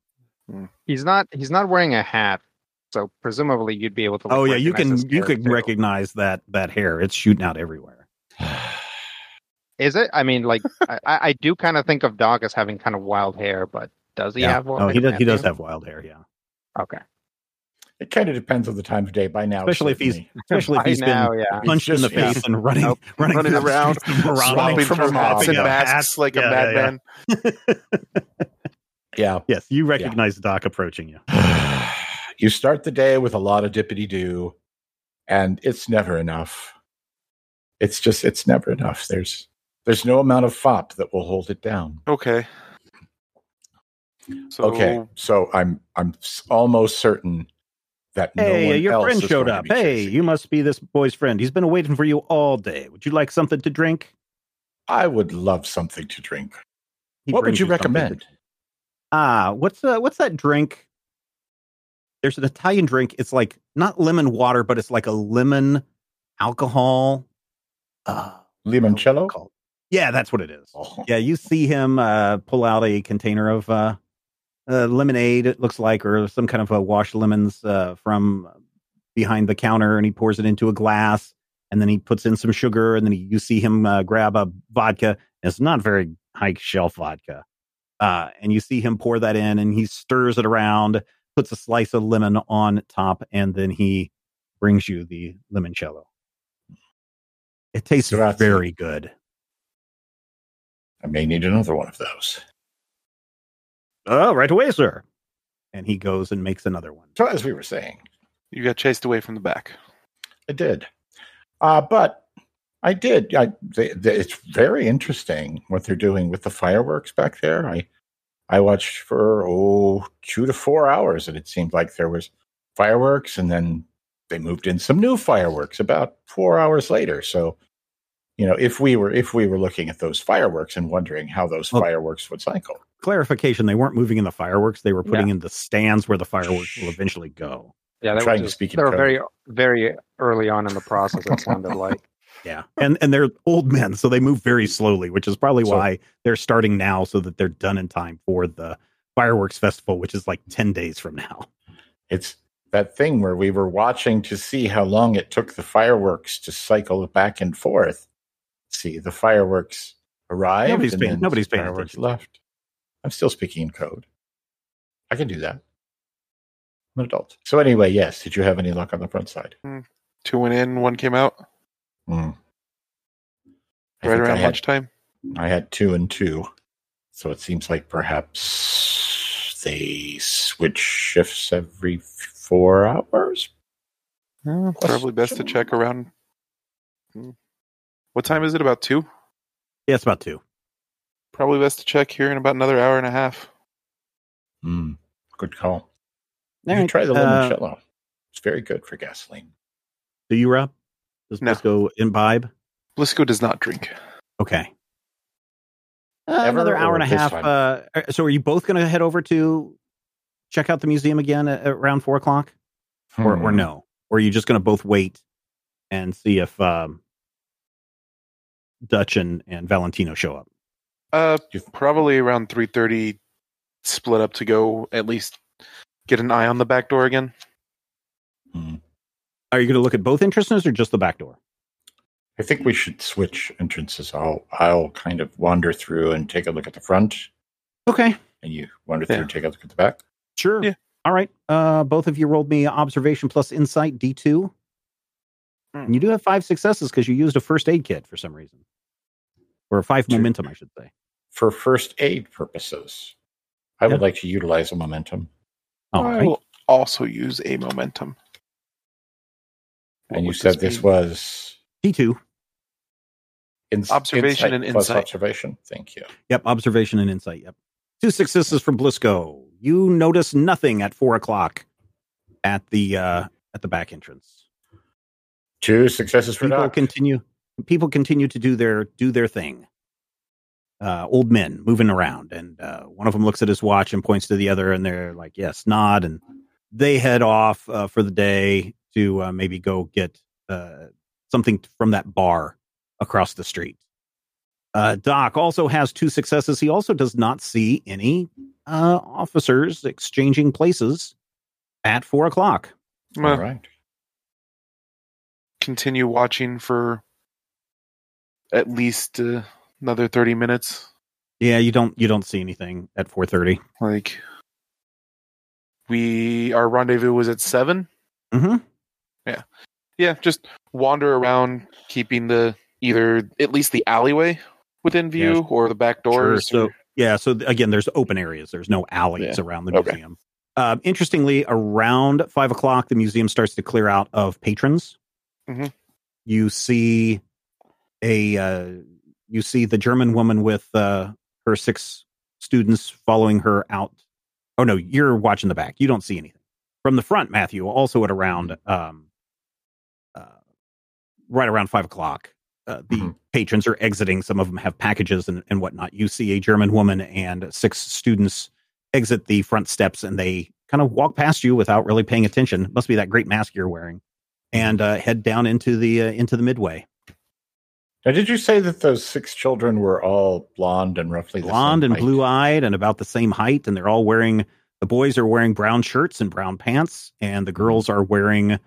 He's not wearing a hat, so presumably you'd be able to. Oh yeah, you could recognize that hair. It's shooting out everywhere. Is it? I mean, like I do kind of think of Dog as having kind of wild hair, but does he have wild hair? He does have wild hair. Yeah. Okay. It kind of depends on the time of day. By now, especially if he's been punched in the face and running around, swapping from hats and masks like a madman. Yeah. Yes, you recognize Doc approaching you. You start the day with a lot of dippity-doo, and it's never enough. It's never enough. There's no amount of fop that will hold it down. Okay. So I'm almost certain that your friend showed up. Hey, you must be this boy's friend. He's been waiting for you all day. Would you like something to drink? I would love something to drink. What would you recommend? What's that drink? There's an Italian drink. It's like not lemon water, but it's like a lemon alcohol. Limoncello? Yeah, that's what it is. Oh. Yeah, you see him pull out a container of lemonade, it looks like, or some kind of washed lemons from behind the counter, and he pours it into a glass, and then he puts in some sugar, and then you see him grab a vodka. It's not very high-shelf vodka. And you see him pour that in, and he stirs it around, puts a slice of lemon on top, and then he brings you the limoncello. It tastes very good. I may need another one of those. Oh, right away, sir. And he goes and makes another one. So as we were saying, you got chased away from the back. I did. But I did. It's very interesting what they're doing with the fireworks back there. I watched for 2 to 4 hours, and it seemed like there was fireworks, and then they moved in some new fireworks about 4 hours later. So, you know, if we were looking at those fireworks and wondering how those fireworks would cycle. Clarification: they weren't moving in the fireworks; they were putting in the stands were the fireworks will eventually go. Yeah, they were very, very early on in the process. It sounded like. Yeah, and they're old men, so they move very slowly, which is probably why they're starting now, so that they're done in time for the fireworks festival, which is like 10 days from now. It's that thing where we were watching to see how long it took the fireworks to cycle back and forth. See, the fireworks arrived. Nobody's paying attention. Left. I'm still speaking in code. I can do that. I'm an adult. So anyway, yes. Did you have any luck on the front side? 2 went in, 1 came out. Right around lunchtime? I had 2 and 2. So it seems like perhaps they switch shifts every 4 hours. Probably best to check around. What time is it? About 2? Yeah, it's about 2. Probably best to check here in about another hour and a half. Good call. You try the limoncello. It's very good for gasoline. Do you, Rob? Does Blisco imbibe? Blisco does not drink. Okay. Another hour and a half. So are you both going to head over to check out the museum again at around 4 o'clock? Or no? Or are you just going to both wait and see if Dutch and Valentino show up? Probably around 3:30, split up to go at least get an eye on the back door again. Are you going to look at both entrances or just the back door? I think we should switch entrances. I'll kind of wander through and take a look at the front. Okay. And you wander through and take a look at the back? Sure. Yeah. All right. Both of you rolled me observation plus insight, D2. And you do have 5 successes because you used a first aid kit for some reason. Or 5 momentum, I should say. For first aid purposes. I would like to utilize a momentum. I will also use a momentum. And you said this was D2. Observation and insight. Observation. Thank you. Yep. Observation and insight. Yep. 2 successes from Blisco. You notice nothing at 4 o'clock at the back entrance. 2 successes for Doc. People continue to do their thing. Old men moving around, and one of them looks at his watch and points to the other, and they're like, "Yes, nod," and they head off for the day to maybe go get something from that bar across the street. Doc also has 2 successes. He also does not see any officers exchanging places at 4 o'clock. All right. Continue watching for at least another 30 minutes. Yeah, you don't see anything at 4:30. Like, our rendezvous was at 7. Mm-hmm. Yeah. Just wander around, keeping either at least the alleyway within view or the back doors. Sure. So again, there's open areas. There's no alleys around the museum. Interestingly, around 5 o'clock, the museum starts to clear out of patrons. Mm-hmm. You see the German woman with her 6 students following her out. Oh, no, you're watching the back. You don't see anything. From the front, Matthew, also at around right around 5 o'clock, the patrons are exiting. Some of them have packages and whatnot. You see a German woman and 6 students exit the front steps, and they kind of walk past you without really paying attention. Must be that great mask you're wearing. And head down into the midway. Now, did you say that those 6 children were all blonde and roughly blonde and blue-eyed and about the same height? And they're all wearing, the boys are wearing brown shirts and brown pants, and the girls are wearing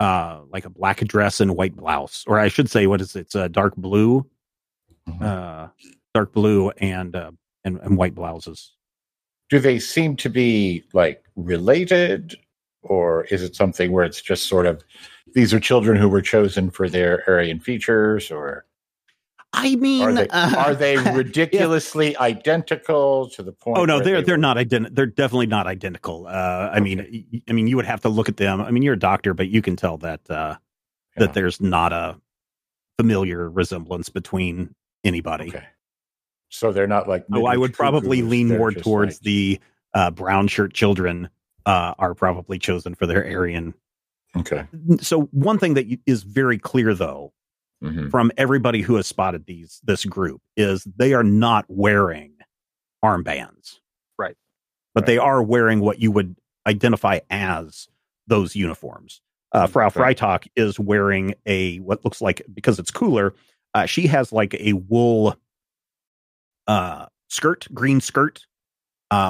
like a black dress and white blouse, or I should say, what is it? It's dark blue, and white blouses. Do they seem to be like related, or is it something where it's just sort of these are children who were chosen for their Aryan features, or? I mean, are they ridiculously identical to the point? Oh no, they're not identical. They're definitely not identical. I mean, you would have to look at them. I mean, you're a doctor, but you can tell that that there's not a familiar resemblance between anybody. Okay. So they're not like. Oh, I would probably lean more towards like the brown shirt children are probably chosen for their Aryan. Okay. So one thing that is very clear, though. Mm-hmm. From everybody who has spotted this group is they are not wearing armbands. Right. But they are wearing what you would identify as those uniforms. Frau Freitag is wearing what looks like, because it's cooler, she has like a wool green skirt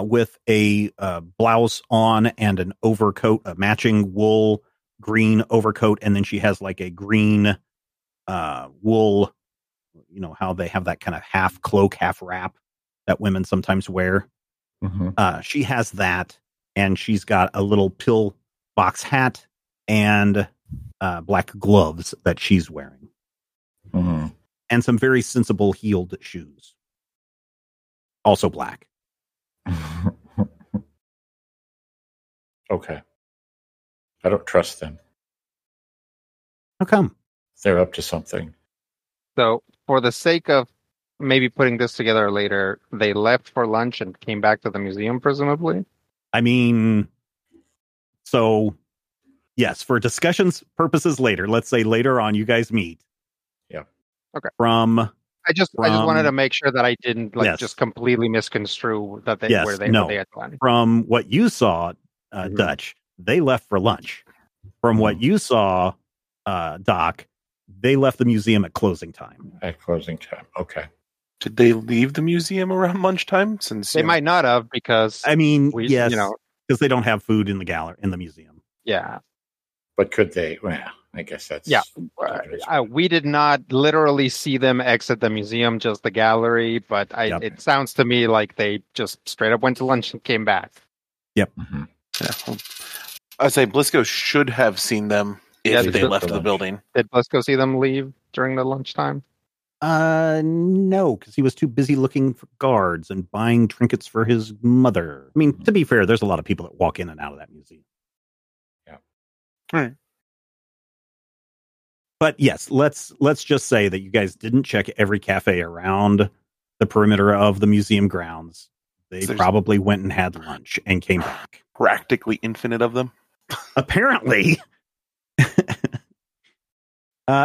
with a blouse on and an overcoat, a matching wool green overcoat. And then she has like a green wool, you know how they have that kind of half cloak, half wrap that women sometimes wear. Mm-hmm. She has that, and she's got a little pill box hat and black gloves that she's wearing, mm-hmm. and some very sensible heeled shoes, also black. Okay, I don't trust them. How come? They're up to something. So, for the sake of maybe putting this together later, they left for lunch and came back to the museum, presumably? I mean, so, yes, for discussions purposes later, let's say later on you guys meet. Yeah. Okay. I just wanted to make sure that I didn't just completely misconstrue that they had planned. From what you saw, mm-hmm. Dutch, they left for lunch. From what you saw, Doc, they left the museum at closing time. At closing time. Okay. Did they leave the museum around lunchtime? Since they might not have, because I mean, yes, because they don't have food in the gallery in the museum. Yeah. But could they? Well, I guess that's we did not literally see them exit the museum, just the gallery. But it sounds to me like they just straight up went to lunch and came back. Yep. Mm-hmm. Yeah. I say Blisco should have seen them. If they left the building. Did Blisco see them leave during the lunchtime? No, because he was too busy looking for guards and buying trinkets for his mother. I mean, to be fair, there's a lot of people that walk in and out of that museum. Yeah. All right. But yes, let's just say that you guys didn't check every cafe around the perimeter of the museum grounds. They probably went and had lunch and came back. Practically infinite of them? Apparently.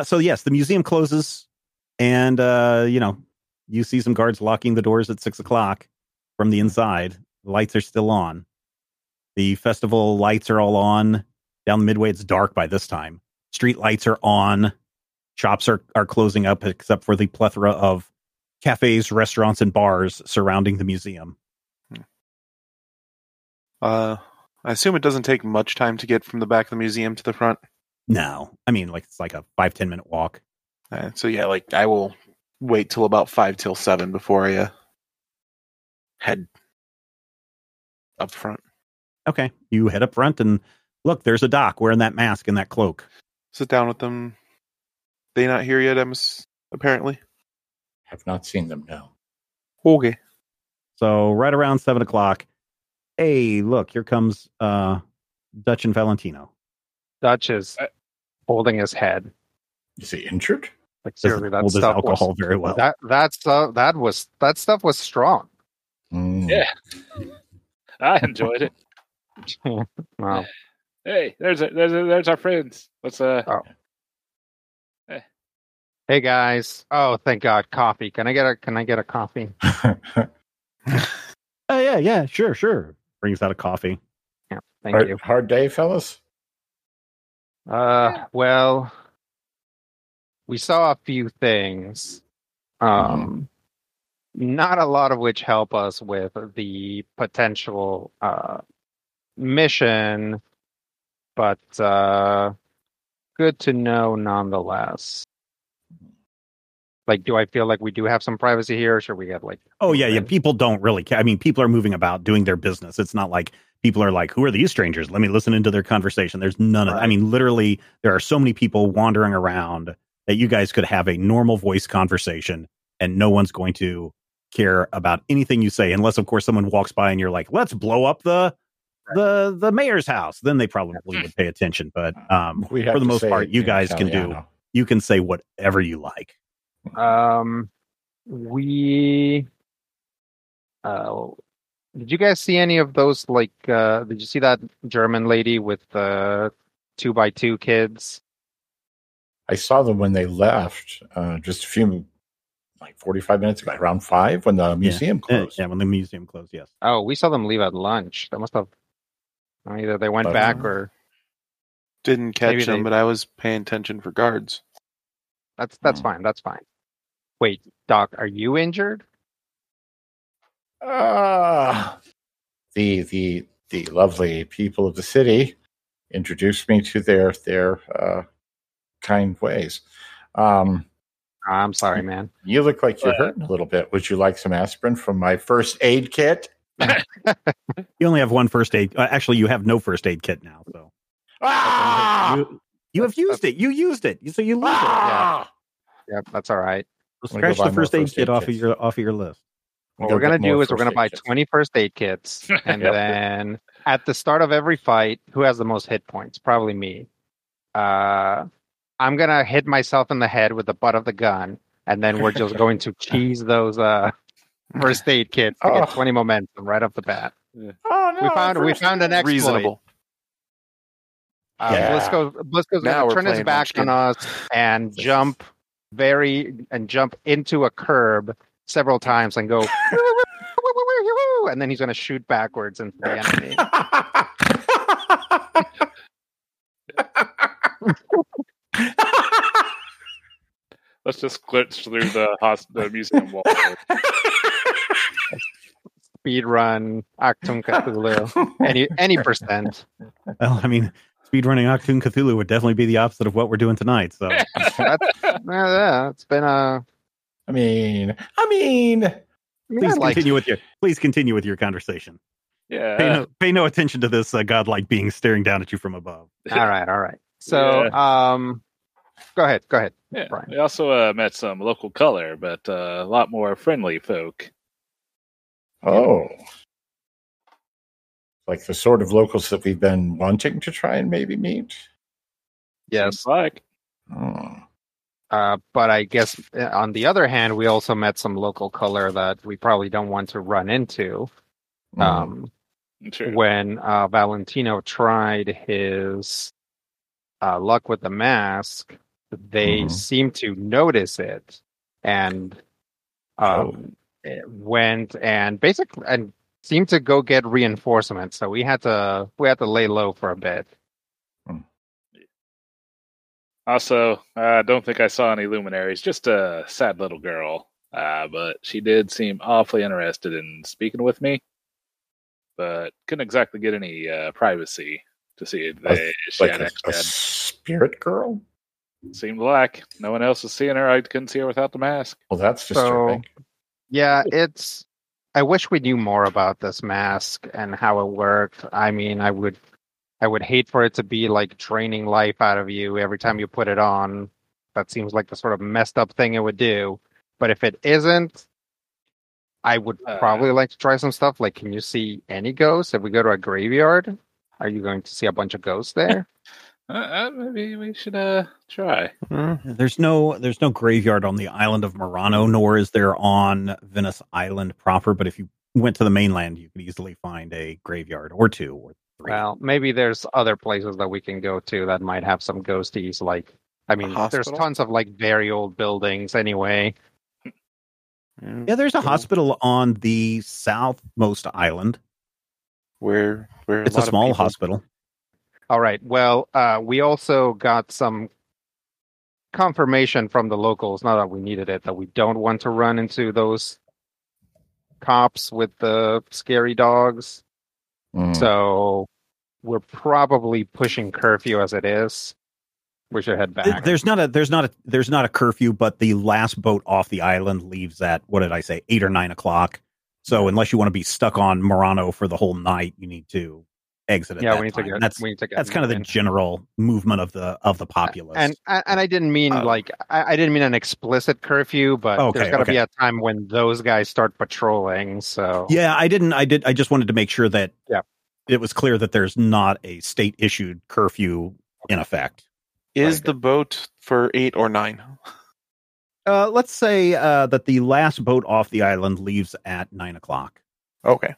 So yes, the museum closes, and you see some guards locking the doors at 6 o'clock from the inside. The lights are still on. The festival lights are all on down the midway. It's dark by this time. Street lights are on. Shops are closing up, except for the plethora of cafes, restaurants, and bars surrounding the museum. I assume it doesn't take much time to get from the back of the museum to the front. No, I mean, like, it's like a 5-10 minute walk. So yeah, like, I will wait till about 5 till 7 before I head up front. Okay, you head up front and look. There's a doc wearing that mask and that cloak. Sit down with them. They not here yet, apparently. Have not seen them, no. Okay. So right around 7 o'clock. Hey, look, here comes Dutch and Valentino. Dutch is holding his head. Is he injured? Like, seriously, that stuff alcohol was very well. That stuff was strong. Mm. Yeah, I enjoyed it. Wow. Hey, there's our friends. Let's Hey guys! Oh, thank God, coffee. Can I get a coffee? Yeah, sure. Brings out a coffee. Yeah, thank you. Hard day, fellas. Well, we saw a few things, not a lot of which help us with the potential mission, but good to know nonetheless. Like, do I feel like we do have some privacy here? Or should we get like... Oh, yeah. People don't really care. I mean, people are moving about doing their business. It's not like people are like, who are these strangers? Let me listen into their conversation. There's none of... I mean, literally, there are so many people wandering around that you guys could have a normal voice conversation and no one's going to care about anything you say. Unless, of course, someone walks by and you're like, let's blow up the mayor's house. Then they probably would pay attention. But for the most part, you guys you can say whatever you like. Did you guys see any of those, like, did you see that German lady with the 2x2 kids? I saw them when they left, just a few, like 45 minutes ago, around 5 when the museum closed. Yeah, when the museum closed, yes. Oh, we saw them leave at lunch. That must have, either they went back or... Didn't catch them, but I was paying attention for guards. That's fine. That's fine. Wait, Doc, are you injured? The lovely people of the city introduced me to their kind ways. I'm sorry, man. You look like you're hurting a little bit. Would you like some aspirin from my first aid kit? You only have one first aid. Actually, you have no first aid kit now. So. Ah! You have used it. You used it. So you lose it. Yeah. Yep, that's all right. So scratch the first aid kit off of your list. What we're going to do is we're going to buy 20 first aid kits. And then at the start of every fight, who has the most hit points? Probably me. I'm going to hit myself in the head with the butt of the gun. And then we're just going to cheese those first aid kits to get 20 momentum right off the bat. Yeah. Oh, no, we found an exploit. Reasonable. Blisco's going to turn his back on us and jump into a curb several times and go, and then he's going to shoot backwards into the enemy. Let's just glitch through the museum wall. Speed run Octune Cthulhu, any percent. Well, I mean. Speedrunning Octune Cthulhu would definitely be the opposite of what we're doing tonight. So it's been a. I mean, please continue with your conversation. Yeah. Pay no attention to this godlike being staring down at you from above. All right. So, go ahead. Yeah. Brian. We also met some local color, but a lot more friendly folk. Oh. Like the sort of locals that we've been wanting to try and maybe meet? Yes. Like. Oh. But I guess, on the other hand, we also met some local color that we probably don't want to run into. True. When Valentino tried his luck with the mask, they seemed to notice it and went and basically... and. Seemed to go get reinforcements, so we had to lay low for a bit. Also, I don't think I saw any luminaries, just a sad little girl. But she did seem awfully interested in speaking with me, but couldn't exactly get any privacy to see if she had a spirit girl? Seemed like. No one else was seeing her. I couldn't see her without the mask. Well, that's disturbing. Yeah, I wish we knew more about this mask and how it worked. I mean, I would hate for it to be like draining life out of you every time you put it on. That seems like the sort of messed up thing it would do. But if it isn't, I would probably like to try some stuff. Like, can you see any ghosts? If we go to a graveyard, are you going to see a bunch of ghosts there? Maybe we should try. There's no graveyard on the island of Murano, nor is there on Venice Island proper. But if you went to the mainland, you could easily find a graveyard or two or three. Well, maybe there's other places that we can go to that might have some ghosties. Like, I mean, there's tons of like very old buildings anyway. Yeah, there's a hospital on the southmost island. Where it's a small hospital. All right. Well, we also got some confirmation from the locals, not that we needed it, that we don't want to run into those cops with the scary dogs. Mm. So we're probably pushing curfew as it is. We should head back. There's not a curfew, but the last boat off the island leaves at, 8 or 9 o'clock. So unless you want to be stuck on Murano for the whole night, you need to exit. Yeah, we need to get. That's kind of the general movement of the populace. And I didn't mean I didn't mean an explicit curfew, but there's got to be a time when those guys start patrolling. So yeah, I just wanted to make sure that it was clear that there's not a state issued curfew in effect. Is the boat for 8 or 9? Let's say that the last boat off the island leaves at 9 o'clock. Okay.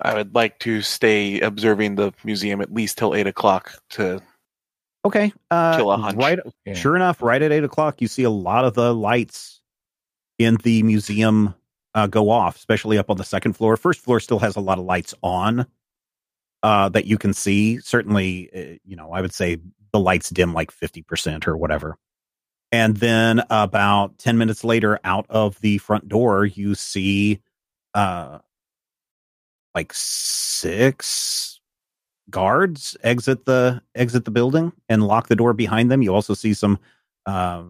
I would like to stay observing the museum at least till 8 o'clock to kill a hunch. Sure enough, right at 8 o'clock, you see a lot of the lights in the museum go off, especially up on the second floor. First floor still has a lot of lights on that you can see. Certainly, I would say the lights dim like 50% or whatever. And then about 10 minutes later, out of the front door, you see like 6 guards exit the building and lock the door behind them. You also see some at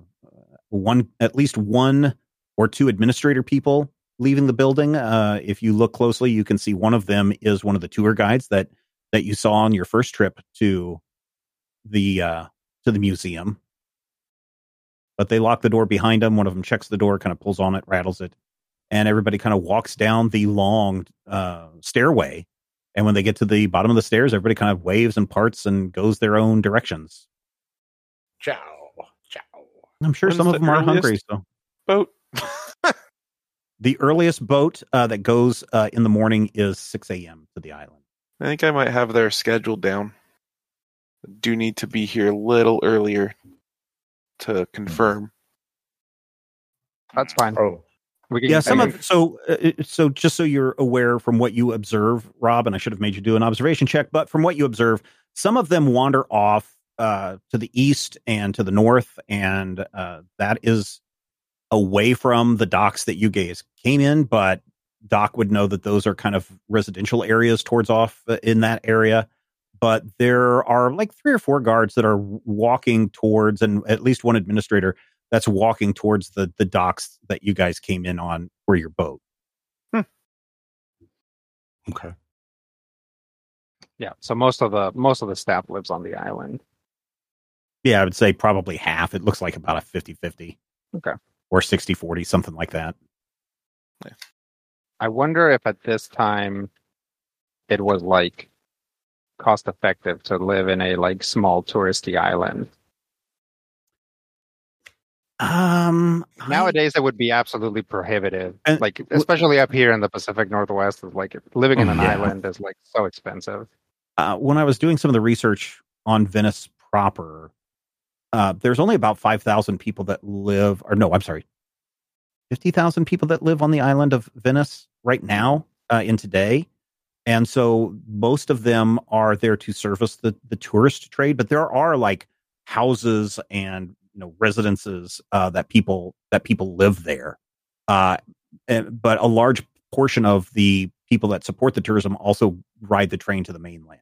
least one or two administrator people leaving the building. If you look closely, you can see one of them is one of the tour guides that you saw on your first trip to the museum. But they lock the door behind them. One of them checks the door, kind of pulls on it, rattles it, and everybody kind of walks down the long stairway. And when they get to the bottom of the stairs, everybody kind of waves and parts and goes their own directions. Ciao, ciao. I'm sure some of them are hungry. So boat. The earliest boat that goes in the morning is 6 a.m. to the island. I think I might have their schedule down. I do need to be here a little earlier to confirm. That's fine. Oh, so just so you're aware, from what you observe, Rob, and I should have made you do an observation check, but from what you observe, some of them wander off to the east and to the north, and that is away from the docks that you guys came in. But Doc would know that those are kind of residential areas towards off in that area. But there are like 3 or 4 guards that are walking towards, and at least one administrator that's walking towards the docks that you guys came in on for your boat. Hmm. Okay. Yeah. So most of the staff lives on the island. Yeah, I would say probably half. It looks like about a 50-50. Okay. Or 60-40, something like that. Yeah. I wonder if at this time it was like cost effective to live in a like small touristy island. Nowadays it would be absolutely prohibitive, like especially up here in the Pacific Northwest. Is like living in an island is like so expensive. When I was doing some of the research on Venice proper, there's only about 5,000 people that live, 50,000 people that live on the island of Venice right now in today. And so most of them are there to service the tourist trade, but there are like houses and, you know, residences that people live there. But a large portion of the people that support the tourism also ride the train to the mainland.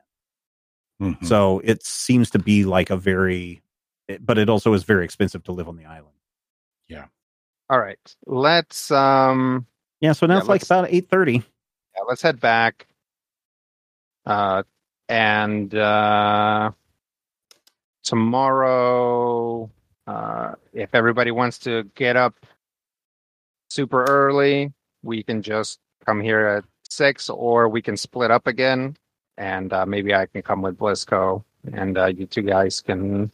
Mm-hmm. So it seems to be like but it also is very expensive to live on the island. Yeah. All right. Let's, so now it's like about 8:30. Yeah, let's head back. Tomorrow, if everybody wants to get up super early, we can just come here at 6, or we can split up again, and maybe I can come with Blisco, and you two guys can...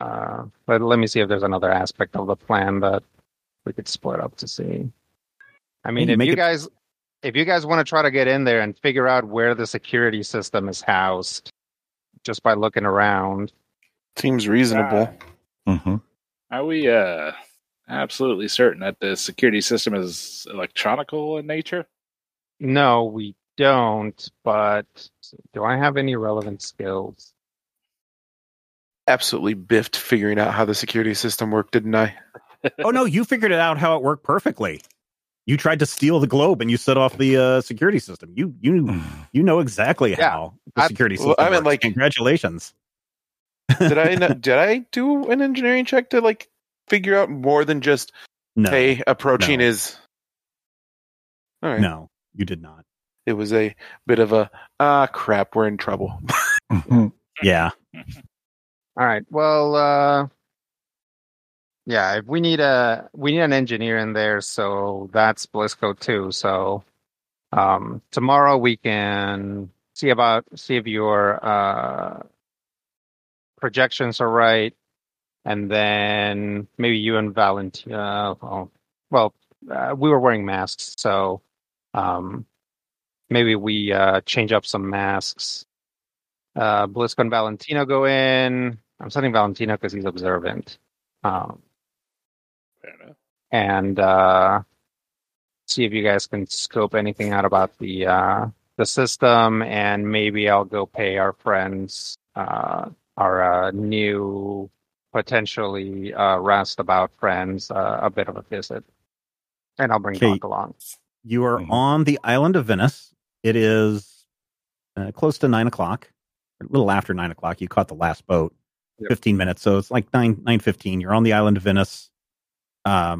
but let me see if there's another aspect of the plan that we could split up to see. I mean, if you guys want to try to get in there and figure out where the security system is housed, just by looking around, seems reasonable. Mm-hmm. Are we absolutely certain that the security system is electronical in nature? No, we don't. But do I have any relevant skills? Absolutely biffed figuring out how the security system worked, didn't I? Oh no, you figured it out how it worked perfectly. You tried to steal the globe and you set off the security system. You know exactly how the security system works. I mean, like, congratulations. Did I do an engineering check to like figure out more than just approaching is? All right. No, you did not. It was a bit of a crap. We're in trouble. Yeah. All right. Well, if we need an engineer in there, so that's Blisco too. So tomorrow we can see if your projections are right, and then maybe you and Valentina. We were wearing masks, so maybe we change up some masks. Blisco and Valentino go in. I'm sending Valentino because he's observant. Fair enough. And see if you guys can scope anything out about the system, and maybe I'll go pay our friends, our new potentially roustabout friends, a bit of a visit. And I'll bring Doc along. You are on the island of Venice. It is close to 9:00. A little after 9:00, you caught the last boat. 15 minutes, so it's like 9:15. You're on the island of Venice. Are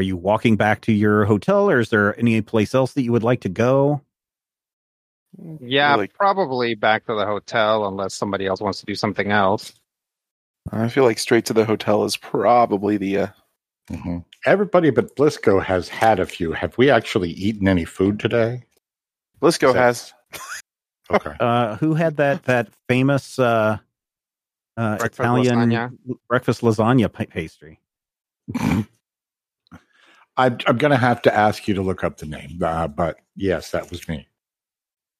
you walking back to your hotel, or is there any place else that you would like to go? Yeah, probably back to the hotel, unless somebody else wants to do something else. I feel like straight to the hotel is probably the... Everybody but Blisco has had a few. Have we actually eaten any food today? Blisco has. Okay. Who had that famous... breakfast Italian lasagna. Breakfast lasagna pastry. I'm going to have to ask you to look up the name, but yes, that was me.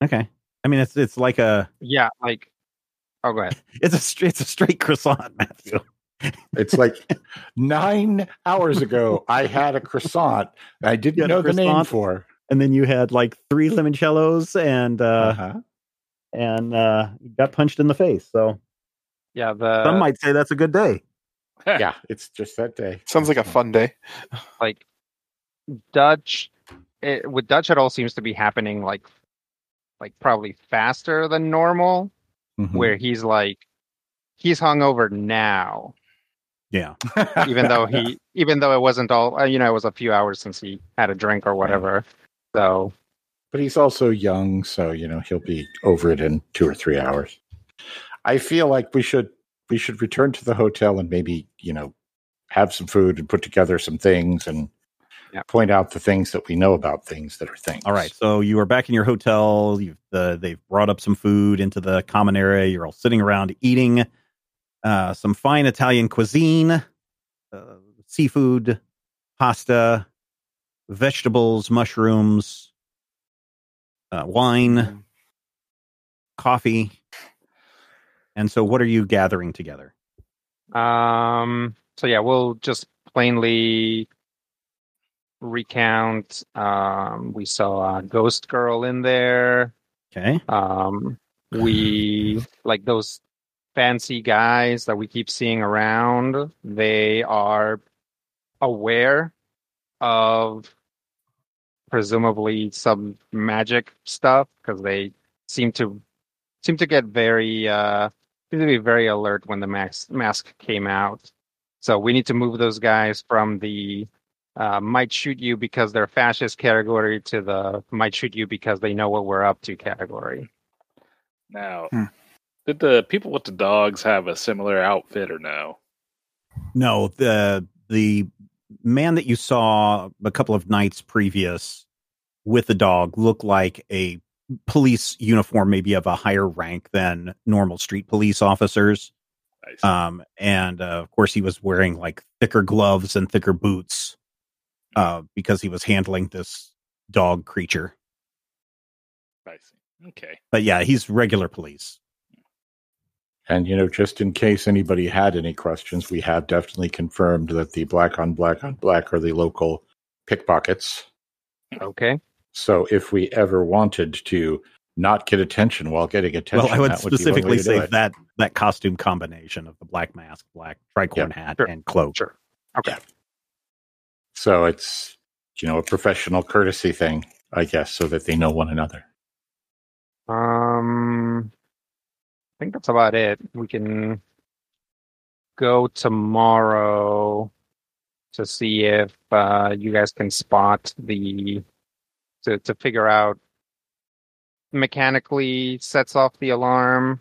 Okay, I mean it's like a go ahead. It's a straight croissant, Matthew. It's like 9 hours ago I had a croissant. I didn't know the name for, and then you had like 3 limoncellos and got punched in the face. So. Yeah, some might say that's a good day. Yeah, it's just that day. Sounds like a fun day. Like Dutch, with Dutch, it all seems to be happening like probably faster than normal. Mm-hmm. Where he's hungover now. Yeah, even though it wasn't all, it was a few hours since he had a drink or whatever. Yeah. So, but he's also young, so he'll be over it in 2 or 3 hours. I feel like we should return to the hotel and maybe, have some food and put together some things and point out the things that we know about things that are things. All right. So you are back in your hotel. They've brought up some food into the common area. You're all sitting around eating some fine Italian cuisine, seafood, pasta, vegetables, mushrooms, wine, coffee. And so what are you gathering together? We'll just plainly recount. We saw a ghost girl in there. Okay. We like those fancy guys that we keep seeing around, they are aware of presumably some magic stuff, because they seem to get very be very alert when the mask came out. So we need to move those guys from the might shoot you because they're fascist category to the might shoot you because they know what we're up to category. Now, did the people with the dogs have a similar outfit or no? No, the man that you saw a couple of nights previous with the dog looked like a police uniform, maybe of a higher rank than normal street police officers. Nice. Of course, he was wearing like thicker gloves and thicker boots because he was handling this dog creature. I see. Okay. But yeah, he's regular police. And, you know, just in case anybody had any questions, we have definitely confirmed that the black on black are the local pickpockets. Okay. So if we ever wanted to not get attention while getting attention, well, I would specifically say that costume combination of the black mask, black tricorn hat, sure, and cloak. Sure. Okay. Yeah. So it's, you know, a professional courtesy thing, I guess, so that they know one another. I think that's about it. We can go tomorrow to see if you guys can spot to figure out mechanically sets off the alarm,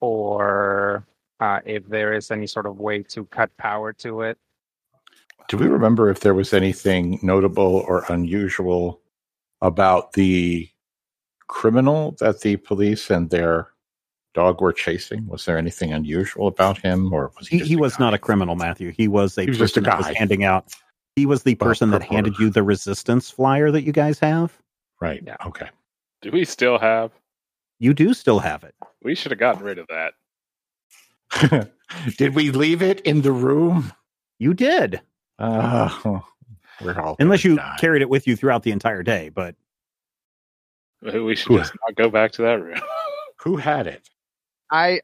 or if there is any sort of way to cut power to it. Do we remember if there was anything notable or unusual about the criminal that the police and their dog were chasing? Was there anything unusual about him, or was he was guy? Not a criminal, Matthew. He was just a guy that was handing out. He was the person that handed you the resistance flyer that you guys have. Right. Yeah. Okay. Do we still have? You do still have it. We should have gotten rid of that. Did we leave it in the room? You did. We're all unless you die. Carried it with you throughout the entire day, but we should just not go back to that room. Who had it? The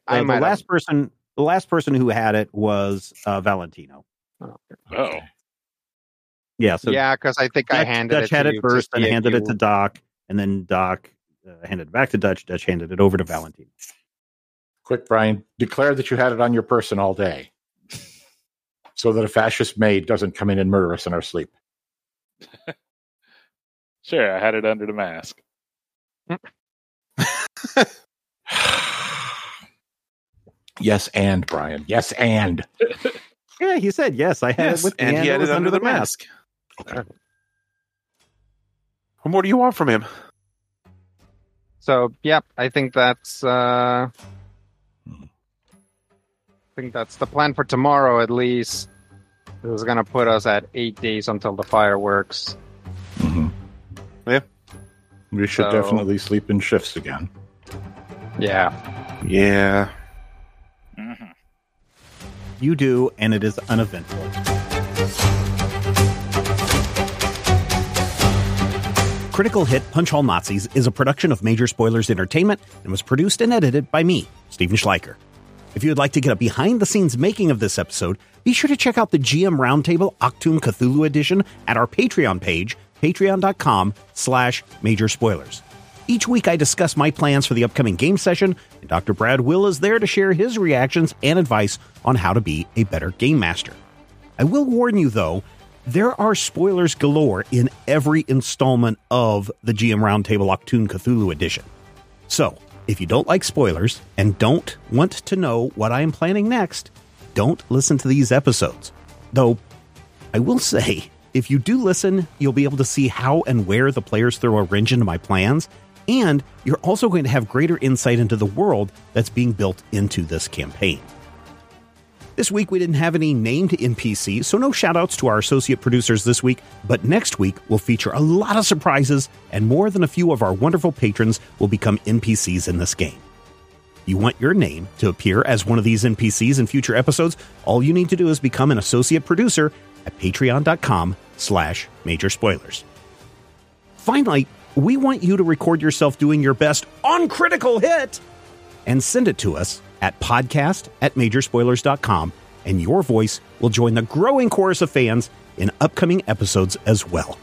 last person who had it was Valentino. Oh. Okay. Yeah. So yeah, because I think Dutch, I handed Dutch it to had it first and handed it to Doc, and then Doc handed it back to Dutch. Dutch handed it over to Valentino. Quick, Brian, declare that you had it on your person all day, so that a fascist maid doesn't come in and murder us in our sleep. Sure, I had it under the mask. Yes, and Brian. Yes, and. Yeah, he said yes. I had it with and he had it under the mask. Okay. What more do you want from him? So, yeah, I think that's. I think that's the plan for tomorrow. At least this is going to put us at 8 days until the fireworks. Mm-hmm. Yeah, we should definitely sleep in shifts again. Yeah. Yeah. Mm-hmm. You do, and it is uneventful. Critical Hit Punch-All Nazis is a production of Major Spoilers Entertainment and was produced and edited by me, Steven Schleicher. If you would like to get a behind-the-scenes making of this episode, be sure to check out the GM Roundtable Octune Cthulhu edition at our Patreon page, patreon.com/Major Spoilers. Each week, I discuss my plans for the upcoming game session, and Dr. Brad Will is there to share his reactions and advice on how to be a better game master. I will warn you, though, there are spoilers galore in every installment of the GM Roundtable Octune Cthulhu edition. So, if you don't like spoilers and don't want to know what I am planning next, don't listen to these episodes. Though, I will say, if you do listen, you'll be able to see how and where the players throw a wrench into my plans, and you're also going to have greater insight into the world that's being built into this campaign. This week, we didn't have any named NPCs, so no shout-outs to our associate producers this week, but next week, we'll feature a lot of surprises, and more than a few of our wonderful patrons will become NPCs in this game. You want your name to appear as one of these NPCs in future episodes? All you need to do is become an associate producer at patreon.com/Major Spoilers. Finally, we want you to record yourself doing your best on Critical Hit and send it to us at podcast@majorspoilers.com, and your voice will join the growing chorus of fans in upcoming episodes as well.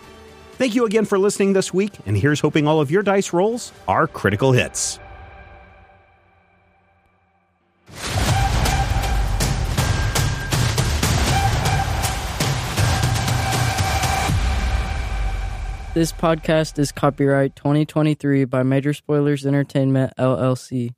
Thank you again for listening this week, and here's hoping all of your dice rolls are critical hits. This podcast is copyright 2023 by Major Spoilers Entertainment, LLC.